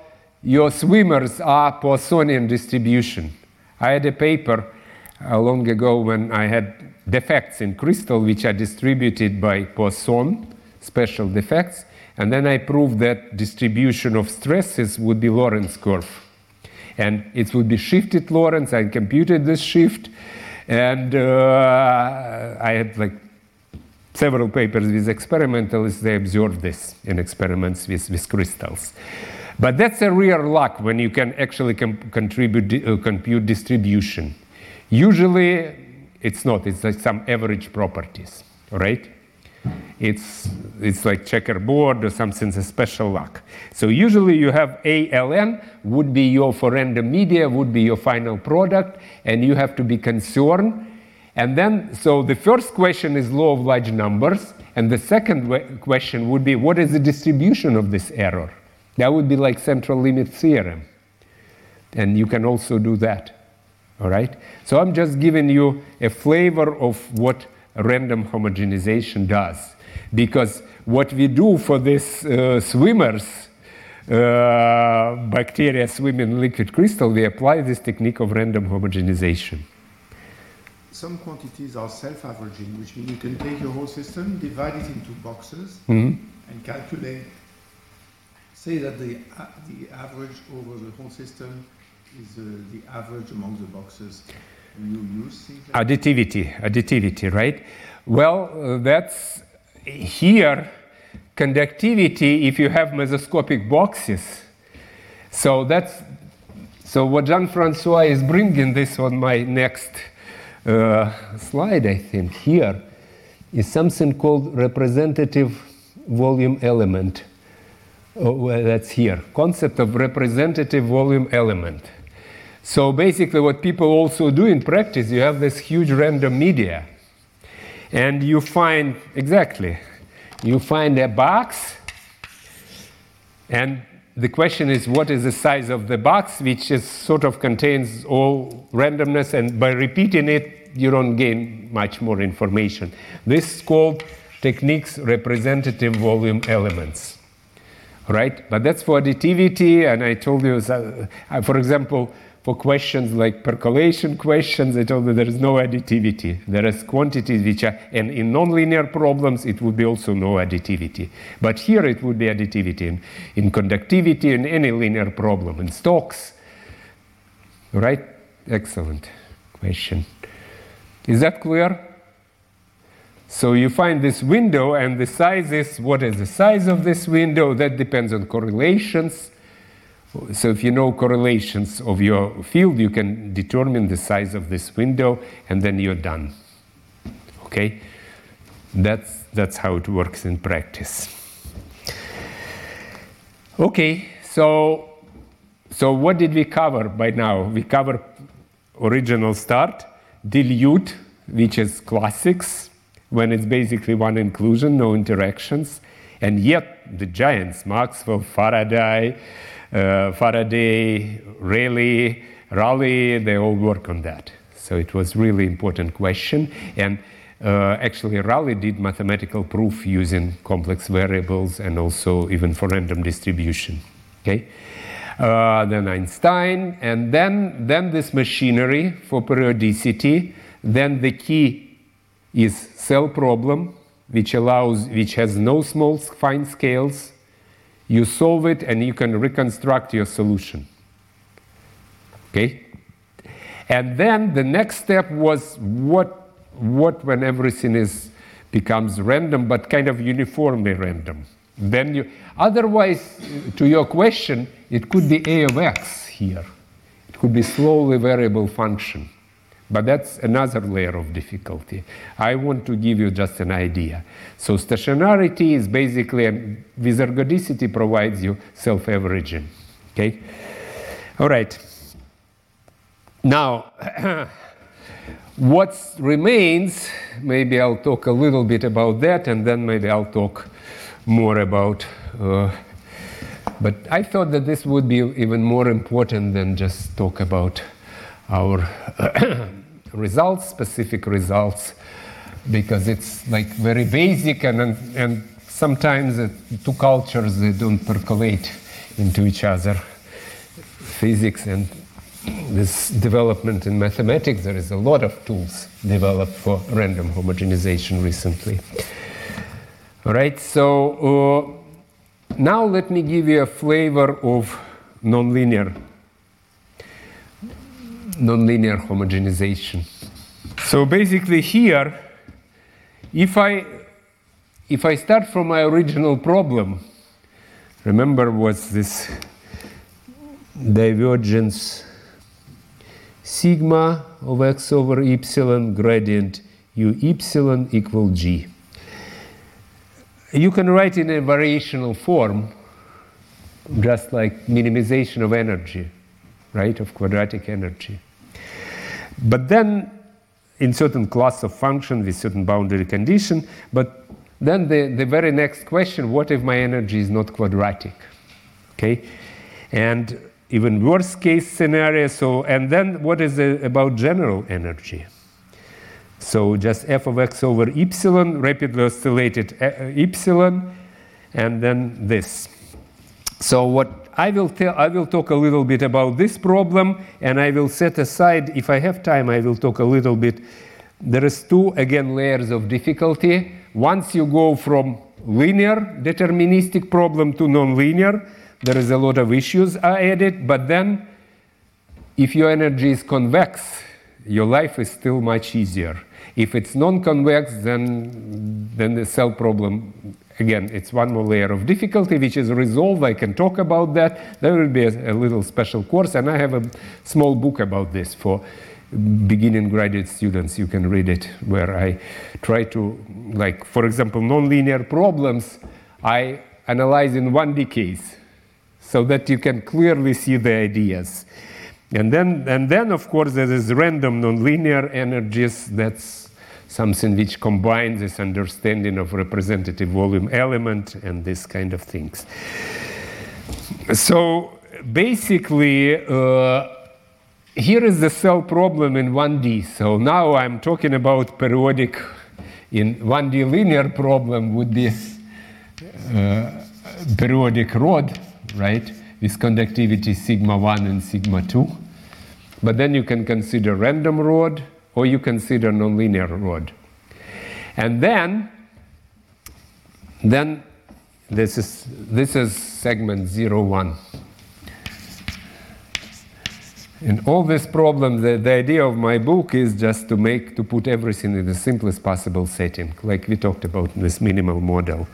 swimmers are Poissonian distribution. I had a paper long ago when I had defects in crystal which are distributed by Poisson, special defects, and then I proved that distribution of stresses would be Lorentz curve. And it would be shifted Lorentz. I computed this shift, and I had like several papers with experimentalists. They observed this in experiments with crystals. But that's a rare luck when you can actually compute distribution. Usually, it's not. It's like some average properties, right? It's like checkerboard or something, it's a special luck. So usually you have ALN would be your, for random media, would be your final product, and you have to be concerned. And then, so the first question is law of large numbers, and the second question would be, what is the distribution of this error? That would be like central limit theorem. And you can also do that, all right? So I'm just giving you a flavor of what random homogenization does. Because what we do for these swimmers, bacteria swim in liquid crystal, we apply this technique of random homogenization. Some quantities are self-averaging, which means you can take your whole system, divide it into boxes, and calculate. Say that the average over the whole system is the average among the boxes. You see that? Additivity, right? Well, that's here, conductivity if you have mesoscopic boxes. So that's, so what Jean-François is bringing this on my next slide, I think, here, is something called representative volume element. Oh, well, that's here, concept of representative volume element. So basically what people also do in practice, you have this huge random media, and you find, exactly, you find a box, and the question is what is the size of the box, which is sort of contains all randomness, and by repeating it, you don't gain much more information. This is called techniques representative volume elements. Right? But that's for additivity, and I told you, for example, for questions like percolation questions, I told you there is no additivity. There is quantities which are, and in nonlinear problems, it would be also no additivity. But here it would be additivity in conductivity, in any linear problem, in Stokes. Right? Excellent question. Is that clear? So you find this window, and the size is, what is the size of this window? That depends on correlations. So if you know correlations of your field, you can determine the size of this window, and then you're done. Okay? That's how it works in practice. Okay, so what did we cover by now? We cover original start, dilute, which is classics, when it's basically one inclusion, no interactions. And yet the giants, Maxwell, Faraday, Rayleigh, they all work on that. So it was really important question. And actually Rayleigh did mathematical proof using complex variables and also even for random distribution. Okay? Then Einstein, and then this machinery for periodicity, then the key is cell problem, which has no small fine scales. You solve it, and you can reconstruct your solution. Okay? And then the next step was what when everything becomes random, but kind of uniformly random. Then otherwise, to your question, it could be A of X here. could be slowly variable function. But that's another layer of difficulty. I want to give you just an idea. So stationarity is basically, with ergodicity provides you self-averaging, okay? All right. Now, what remains, maybe I'll talk a little bit about that, and then maybe I'll talk more about, but I thought that this would be even more important than just talk about our results, specific results, because it's like very basic, and sometimes two cultures, they don't percolate into each other. Physics and this development in mathematics, there is a lot of tools developed for random homogenization recently. All right, so now let me give you a flavor of nonlinear homogenization. So basically here, if I start from my original problem, remember was this divergence sigma of x over epsilon gradient u epsilon equal g. You can write in a variational form, just like minimization of energy, right, of quadratic energy. But then, in certain class of function with certain boundary condition, but then the very next question, what if my energy is not quadratic, okay? And even worst case scenario, so, and then what is about general energy? So just f of x over epsilon, rapidly oscillated epsilon, and then this. So what I will talk a little bit about this problem, and I will set aside, if I have time, I will talk a little bit. There is two, again, layers of difficulty. Once you go from linear deterministic problem to nonlinear, there is a lot of issues are added, but then if your energy is convex, your life is still much easier. If it's non-convex, then the cell problem, again, it's one more layer of difficulty, which is resolved. I can talk about that. There will be a little special course, and I have a small book about this for beginning graduate students. You can read it, where I try to, like, for example, nonlinear problems, I analyze in 1D case, so that you can clearly see the ideas. And then, of course, there is random nonlinear energies. That's something which combines this understanding of representative volume element and this kind of things. So basically, here is the cell problem in 1D. So now I'm talking about periodic in 1D linear problem with this periodic rod, right, with conductivity sigma 1 and sigma 2. But then you can consider random rod, or you consider nonlinear rod. And then this is segment 0, 1. In all these problems, the idea of my book is just to put everything in the simplest possible setting, like we talked about in this minimal model.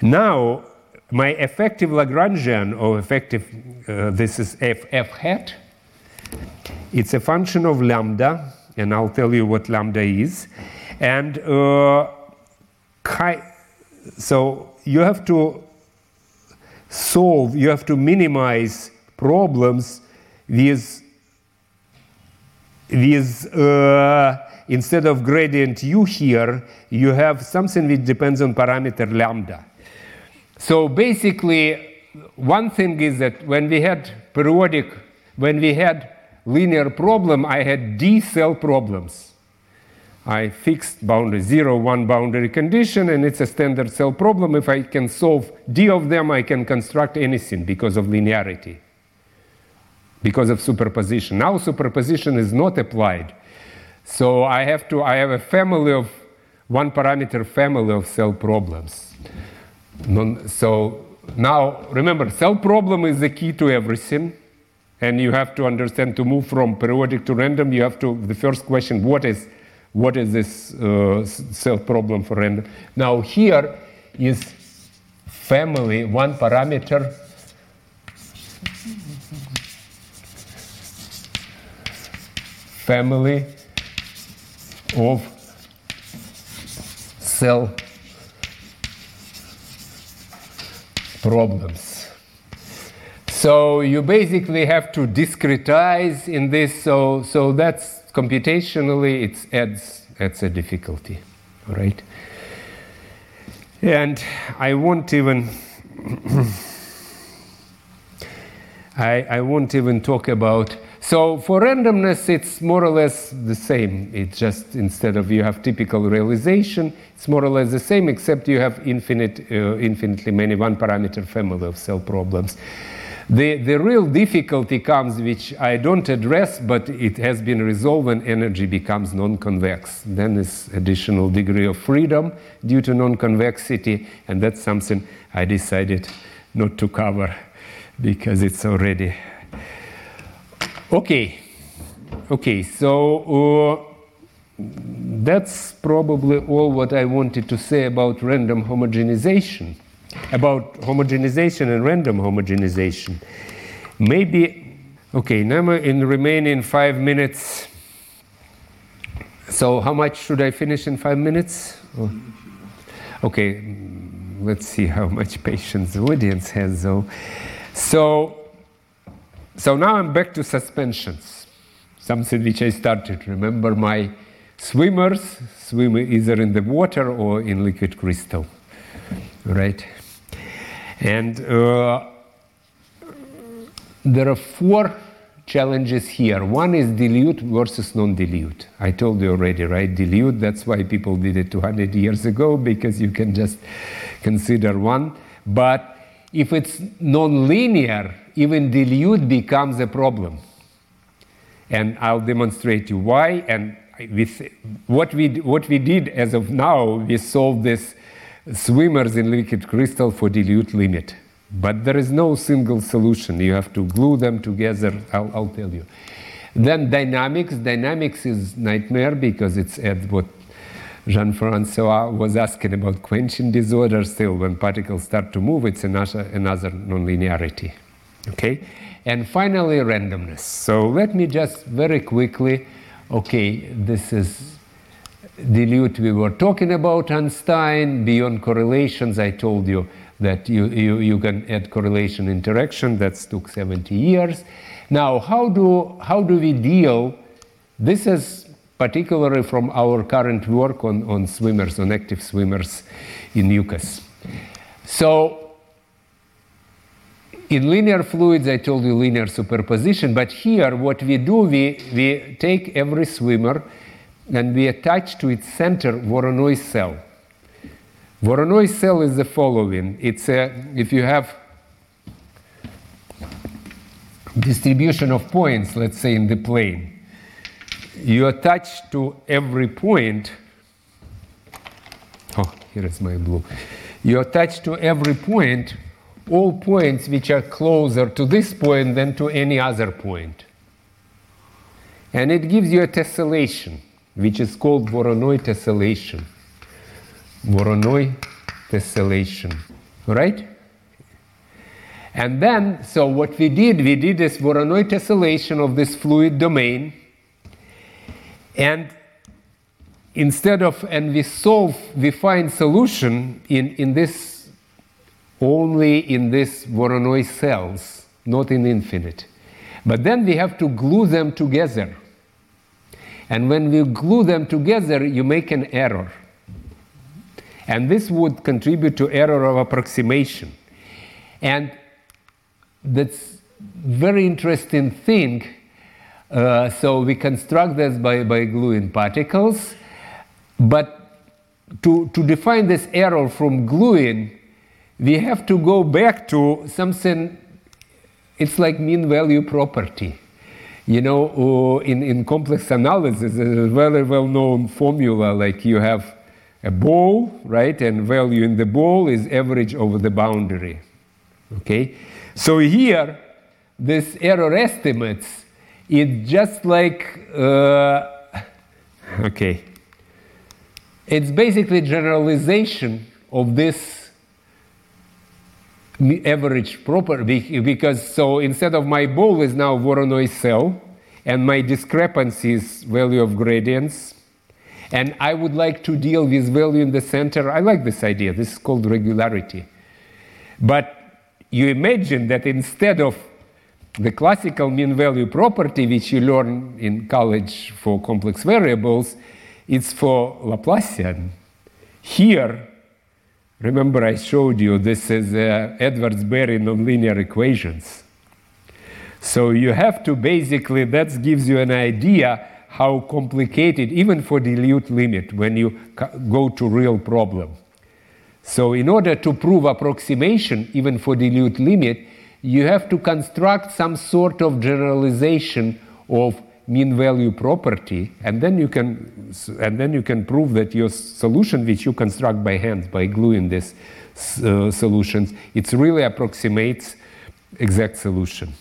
Now, my effective Lagrangian, or effective, this is f hat. It's a function of lambda, and I'll tell you what lambda is. And so you have to solve, you have to minimize problems with instead of gradient u here, you have something which depends on parameter lambda. So basically, one thing is that when we had linear problem, I had D cell problems. I fixed boundary 0, 1 boundary condition, and it's a standard cell problem. If I can solve D of them, I can construct anything because of linearity, because of superposition. Now superposition is not applied. So I have a family of one parameter family of cell problems. So now remember, cell problem is the key to everything, and you have to understand to move from periodic to random. You have to the first question: what is this cell problem for random? Now here is family one parameter family of cell problems. So you basically have to discretize in this, so that's computationally it adds a difficulty, right? And I won't even I won't even talk about. So for randomness, it's more or less the same. It's just instead of you have typical realization, it's more or less the same, except you have infinitely many one-parameter family of cell problems. The real difficulty comes, which I don't address, but it has been resolved when energy becomes non-convex. Then is additional degree of freedom due to non-convexity, and that's something I decided not to cover because it's already okay. Okay, so that's probably all what I wanted to say about random homogenization. About homogenization and random homogenization. Maybe, okay, now in the remaining 5 minutes. So how much should I finish in 5 minutes? Okay, let's see how much patience the audience has though. So now I'm back to suspensions, something which I started. Remember my swimmers swim either in the water or in liquid crystal, right? And there are 4 challenges here. One is dilute versus non-dilute. I told you already, right? Dilute, that's why people did it 200 years ago, because you can just consider one. But if it's non-linear, even dilute becomes a problem. And I'll demonstrate you why. And with what we did as of now, we solved this swimmers in liquid crystal for dilute limit. But there is no single solution. You have to glue them together. I'll tell you. Then dynamics. Dynamics is nightmare because it's at what Jean-François was asking about quenching disorder. Still, when particles start to move, it's another nonlinearity. Okay? And finally, randomness. So let me just very quickly, okay, this is dilute we were talking about, Einstein. Beyond correlations, I told you that you can add correlation interaction. That took 70 years. Now, how do we deal? This is particularly from our current work on swimmers, on active swimmers in mucus. So in linear fluids, I told you linear superposition, but here what we do, we take every swimmer and we attach to its center Voronoi cell. Voronoi cell is the following. It's if you have distribution of points, let's say in the plane, you attach to every point, oh, here is my blue. You attach to every point all points which are closer to this point than to any other point. And it gives you a tessellation, which is called Voronoi tessellation. Voronoi tessellation, right? And then, so what we did this Voronoi tessellation of this fluid domain, and we find solution in this, only in these Voronoi cells, not in infinite. But then we have to glue them together. And when we glue them together, you make an error. And this would contribute to error of approximation. And that's very interesting thing. So we construct this by gluing particles. But to define this error from gluing, we have to go back to something. It's like mean value property. You know, in complex analysis, there's a very well-known formula, like you have a ball, right? And value in the ball is average over the boundary, okay? So here, this error estimates, it's just like, okay. It's basically generalization of this average property, because so instead of my ball is now Voronoi cell, and my discrepancies, value of gradients. And I would like to deal with value in the center. I like this idea. This is called regularity. But you imagine that instead of the classical mean value property, which you learn in college for complex variables, it's for Laplacian. Here, remember I showed you, this is Edwards-Berry nonlinear equations. So you have to basically, that gives you an idea how complicated, even for dilute limit, when you go to real problem. So in order to prove approximation, even for dilute limit, you have to construct some sort of generalization of mean value property, and then you can prove that your solution, which you construct by hand by gluing these solutions, it really approximates exact solution.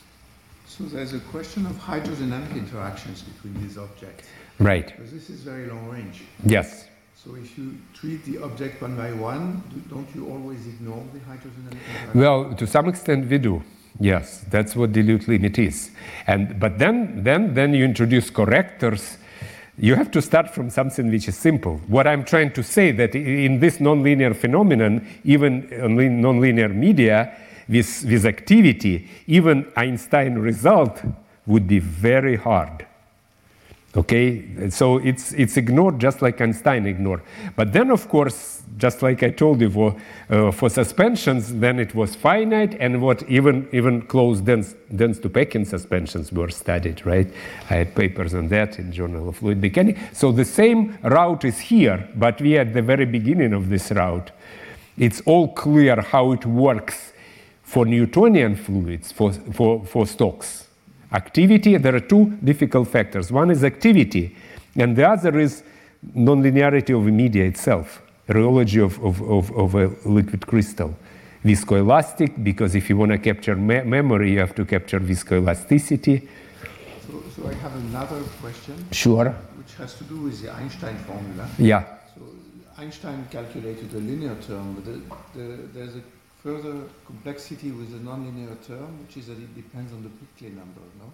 So there's a question of hydrodynamic interactions between these objects. Right. Because this is very long range. Yes. So if you treat the object one by one, don't you always ignore the hydrodynamic interaction? Well, to some extent we do. Yes, that's what dilute limit is. But then you introduce correctors. You have to start from something which is simple. What I'm trying to say that in this nonlinear phenomenon, even nonlinear media, with activity, even Einstein result would be very hard. Okay, so it's ignored just like Einstein ignored. But then, of course, just like I told you for suspensions, then it was finite, and what even close dense to Pekin suspensions were studied, right? I had papers on that in Journal of Fluid Mechanics. So the same route is here, but we are at the very beginning of this route. It's all clear how it works for Newtonian fluids, for Stokes. Activity, there are two difficult factors. One is activity, and the other is nonlinearity of media itself, rheology of a liquid crystal. Viscoelastic, because if you want to capture memory, you have to capture viscoelasticity. So I have another question. Sure. Which has to do with the Einstein formula. Yeah. So Einstein calculated a linear term, but there's a further complexity with the nonlinear term, which is that it depends on the Pictet number, no?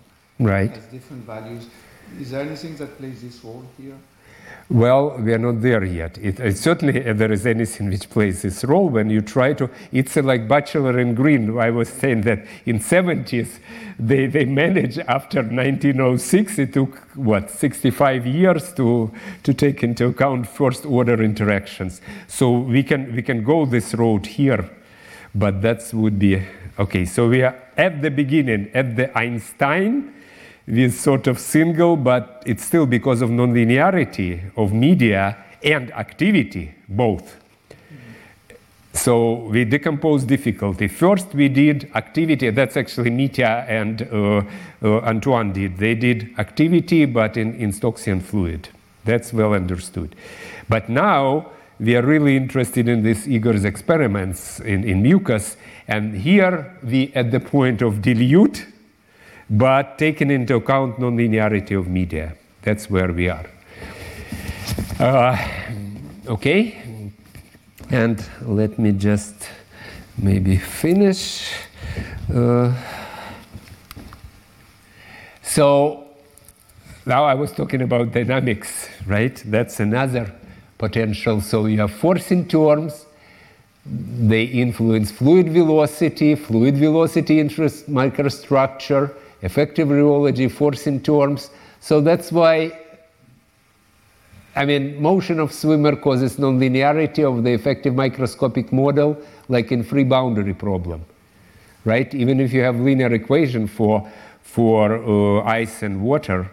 Right. It has different values. Is there anything that plays this role here? Well, we are not there yet. Certainly, there is anything which plays this role when you try to. It's like Batchelor and Green. I was saying that in 70s, they managed after 1906. It took what 65 years to take into account first order interactions. So we can go this road here. But that would be, okay, so we are at the beginning, at the Einstein, with sort of single, but it's still because of nonlinearity of media and activity, both. So we decompose difficulty. First we did activity, that's actually Mitya and Antoine did. They did activity, but in Stokesian fluid. That's well understood. But now, we are really interested in this Igor's experiments in mucus, and here we at the point of dilute, but taking into account nonlinearity of media. That's where we are. Okay, and let me just maybe finish. So now I was talking about dynamics, right? That's another potential. So you have forcing terms, they influence fluid velocity interests microstructure, effective rheology, forcing terms. So that's why, I mean, motion of swimmer causes nonlinearity of the effective microscopic model, like in free boundary problem, right? Even if you have linear equation for ice and water,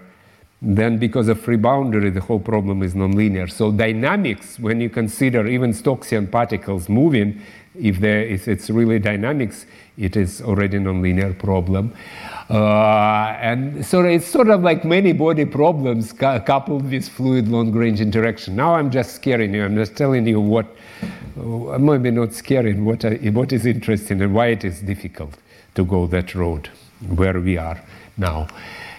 then because of free boundary, the whole problem is nonlinear. So dynamics, when you consider even Stokesian particles moving, if it's really dynamics, it is already a nonlinear problem. And so it's sort of like many body problems coupled with fluid long-range interaction. Now I'm just scaring you. I'm just telling you what, maybe not scaring, what is interesting and why it is difficult to go that road where we are now.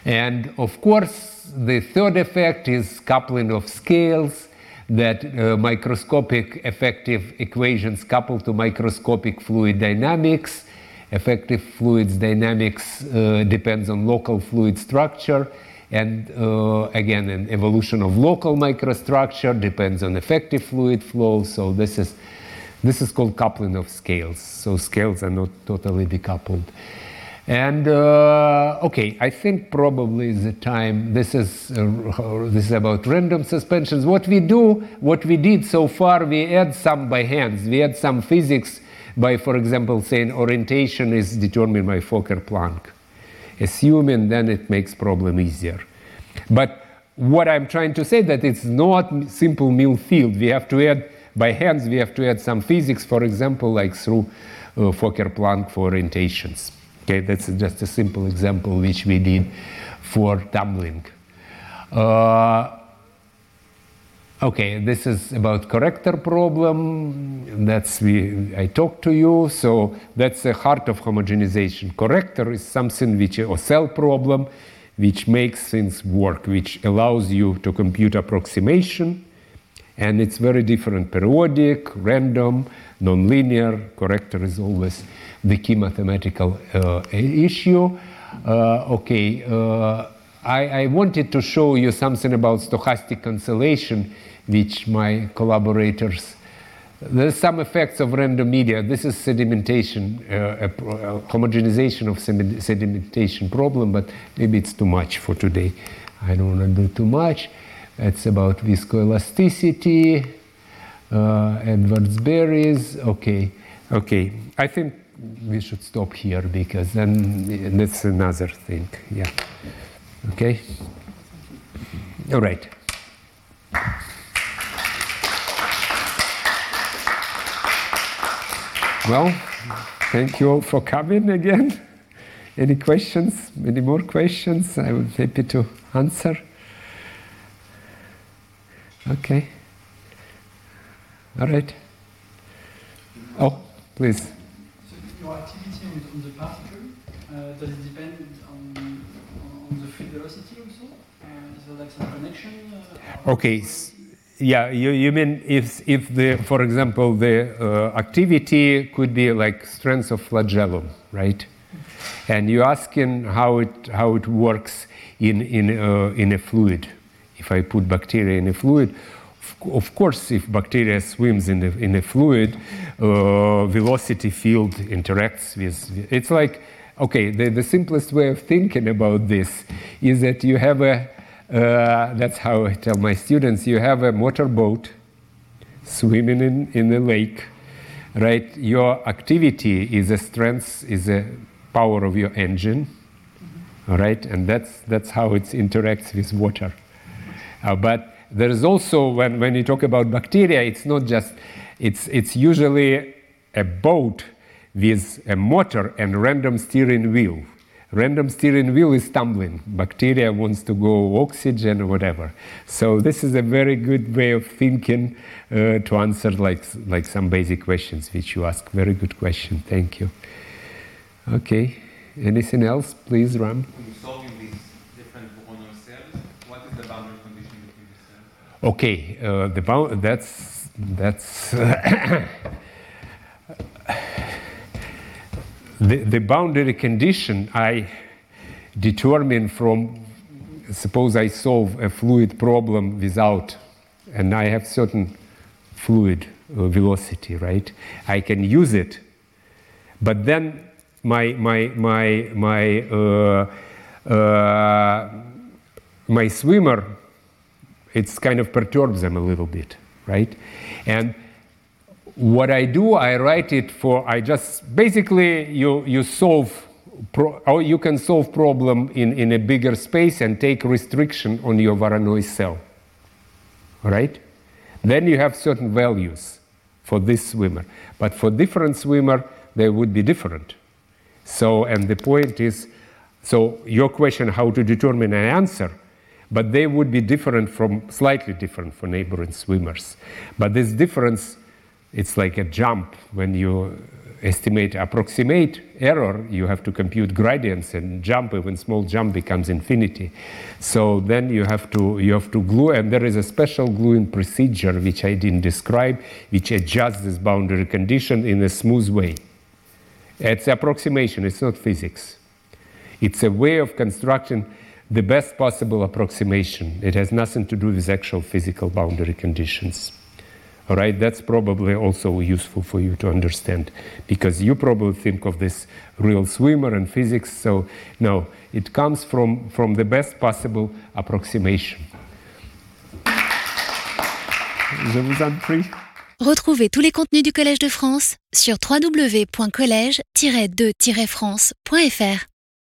And of course, the third effect is coupling of scales, that microscopic effective equations coupled to microscopic fluid dynamics. Effective fluids dynamics depends on local fluid structure. And again, an evolution of local microstructure depends on effective fluid flow. So this is called coupling of scales. So scales are not totally decoupled. And okay, I think probably the time. This is about random suspensions. What we did so far, we add some by hands. We add some physics by, for example, saying orientation is determined by Fokker-Planck. Assuming then it makes problem easier. But what I'm trying to say that it's not simple mill field. We have to add by hands. We have to add some physics, for example, like through Fokker-Planck for orientations. Okay, that's just a simple example which we did for tumbling. Okay, this is about corrector problem. I talked to you, so that's the heart of homogenization. Corrector is something which a cell problem, which makes things work, which allows you to compute approximation, and it's very different: periodic, random, nonlinear. Corrector is always the key mathematical issue. Okay, I wanted to show you something about stochastic cancellation, which my collaborators. There's some effects of random media. This is sedimentation, homogenization of sedimentation problem, but maybe it's too much for today. I don't want to do too much. It's about viscoelasticity, Edwards-Berry's. Okay. I think we should stop here because then that's another thing. Yeah. Okay. All right. Well, thank you all for coming again. Any questions? Any more questions? I would be happy to answer. Okay. All right. Oh, please. So your activity on the particle, does it depend on the free velocity also? Is there like some connection? Okay. Yeah, you mean if the, for example, the activity could be like strength of flagellum, right? And you're asking how it works in a fluid. If I put bacteria in a fluid, of course, if bacteria swims in a fluid, velocity field interacts with. It's like, okay, the simplest way of thinking about this is that you have a. That's how I tell my students: you have a motorboat swimming in the lake, right? Your activity is a strength, is a power of your engine, all right? And that's how it interacts with water. But there is also, when you talk about bacteria, it's not just, it's usually a boat with a motor and random steering wheel. Random steering wheel is tumbling. Bacteria wants to go oxygen or whatever. So this is a very good way of thinking to answer like some basic questions which you ask. Very good question, thank you. Okay, anything else? Please, Ram. Okay, the boundary condition I determine from, suppose I solve a fluid problem without, and I have certain fluid velocity, right? I can use it, but then my swimmer. It's kind of perturbs them a little bit, right? And what I do, I write it for, I just, basically you solve, or you can solve problem in a bigger space and take restriction on your Voronoi cell, all right? Then you have certain values for this swimmer, but for different swimmer, they would be different. So, and the point is, so your question, how to determine an answer, but they would be different from, slightly different for neighboring swimmers. But this difference, it's like a jump. When you estimate, approximate error, you have to compute gradients, and jump, even small jump becomes infinity. So then you have to glue, and there is a special gluing procedure, which I didn't describe, which adjusts this boundary condition in a smooth way. It's approximation, it's not physics. It's a way of constructing the best possible approximation. It has nothing to do with actual physical boundary conditions. All right, that's probably also useful for you to understand, because you probably think of this real swimmer and physics. So no, it comes from the best possible approximation. Je vous en prie. Retrouvez tous les contenus du Collège de France sur www.college-2-france.fr.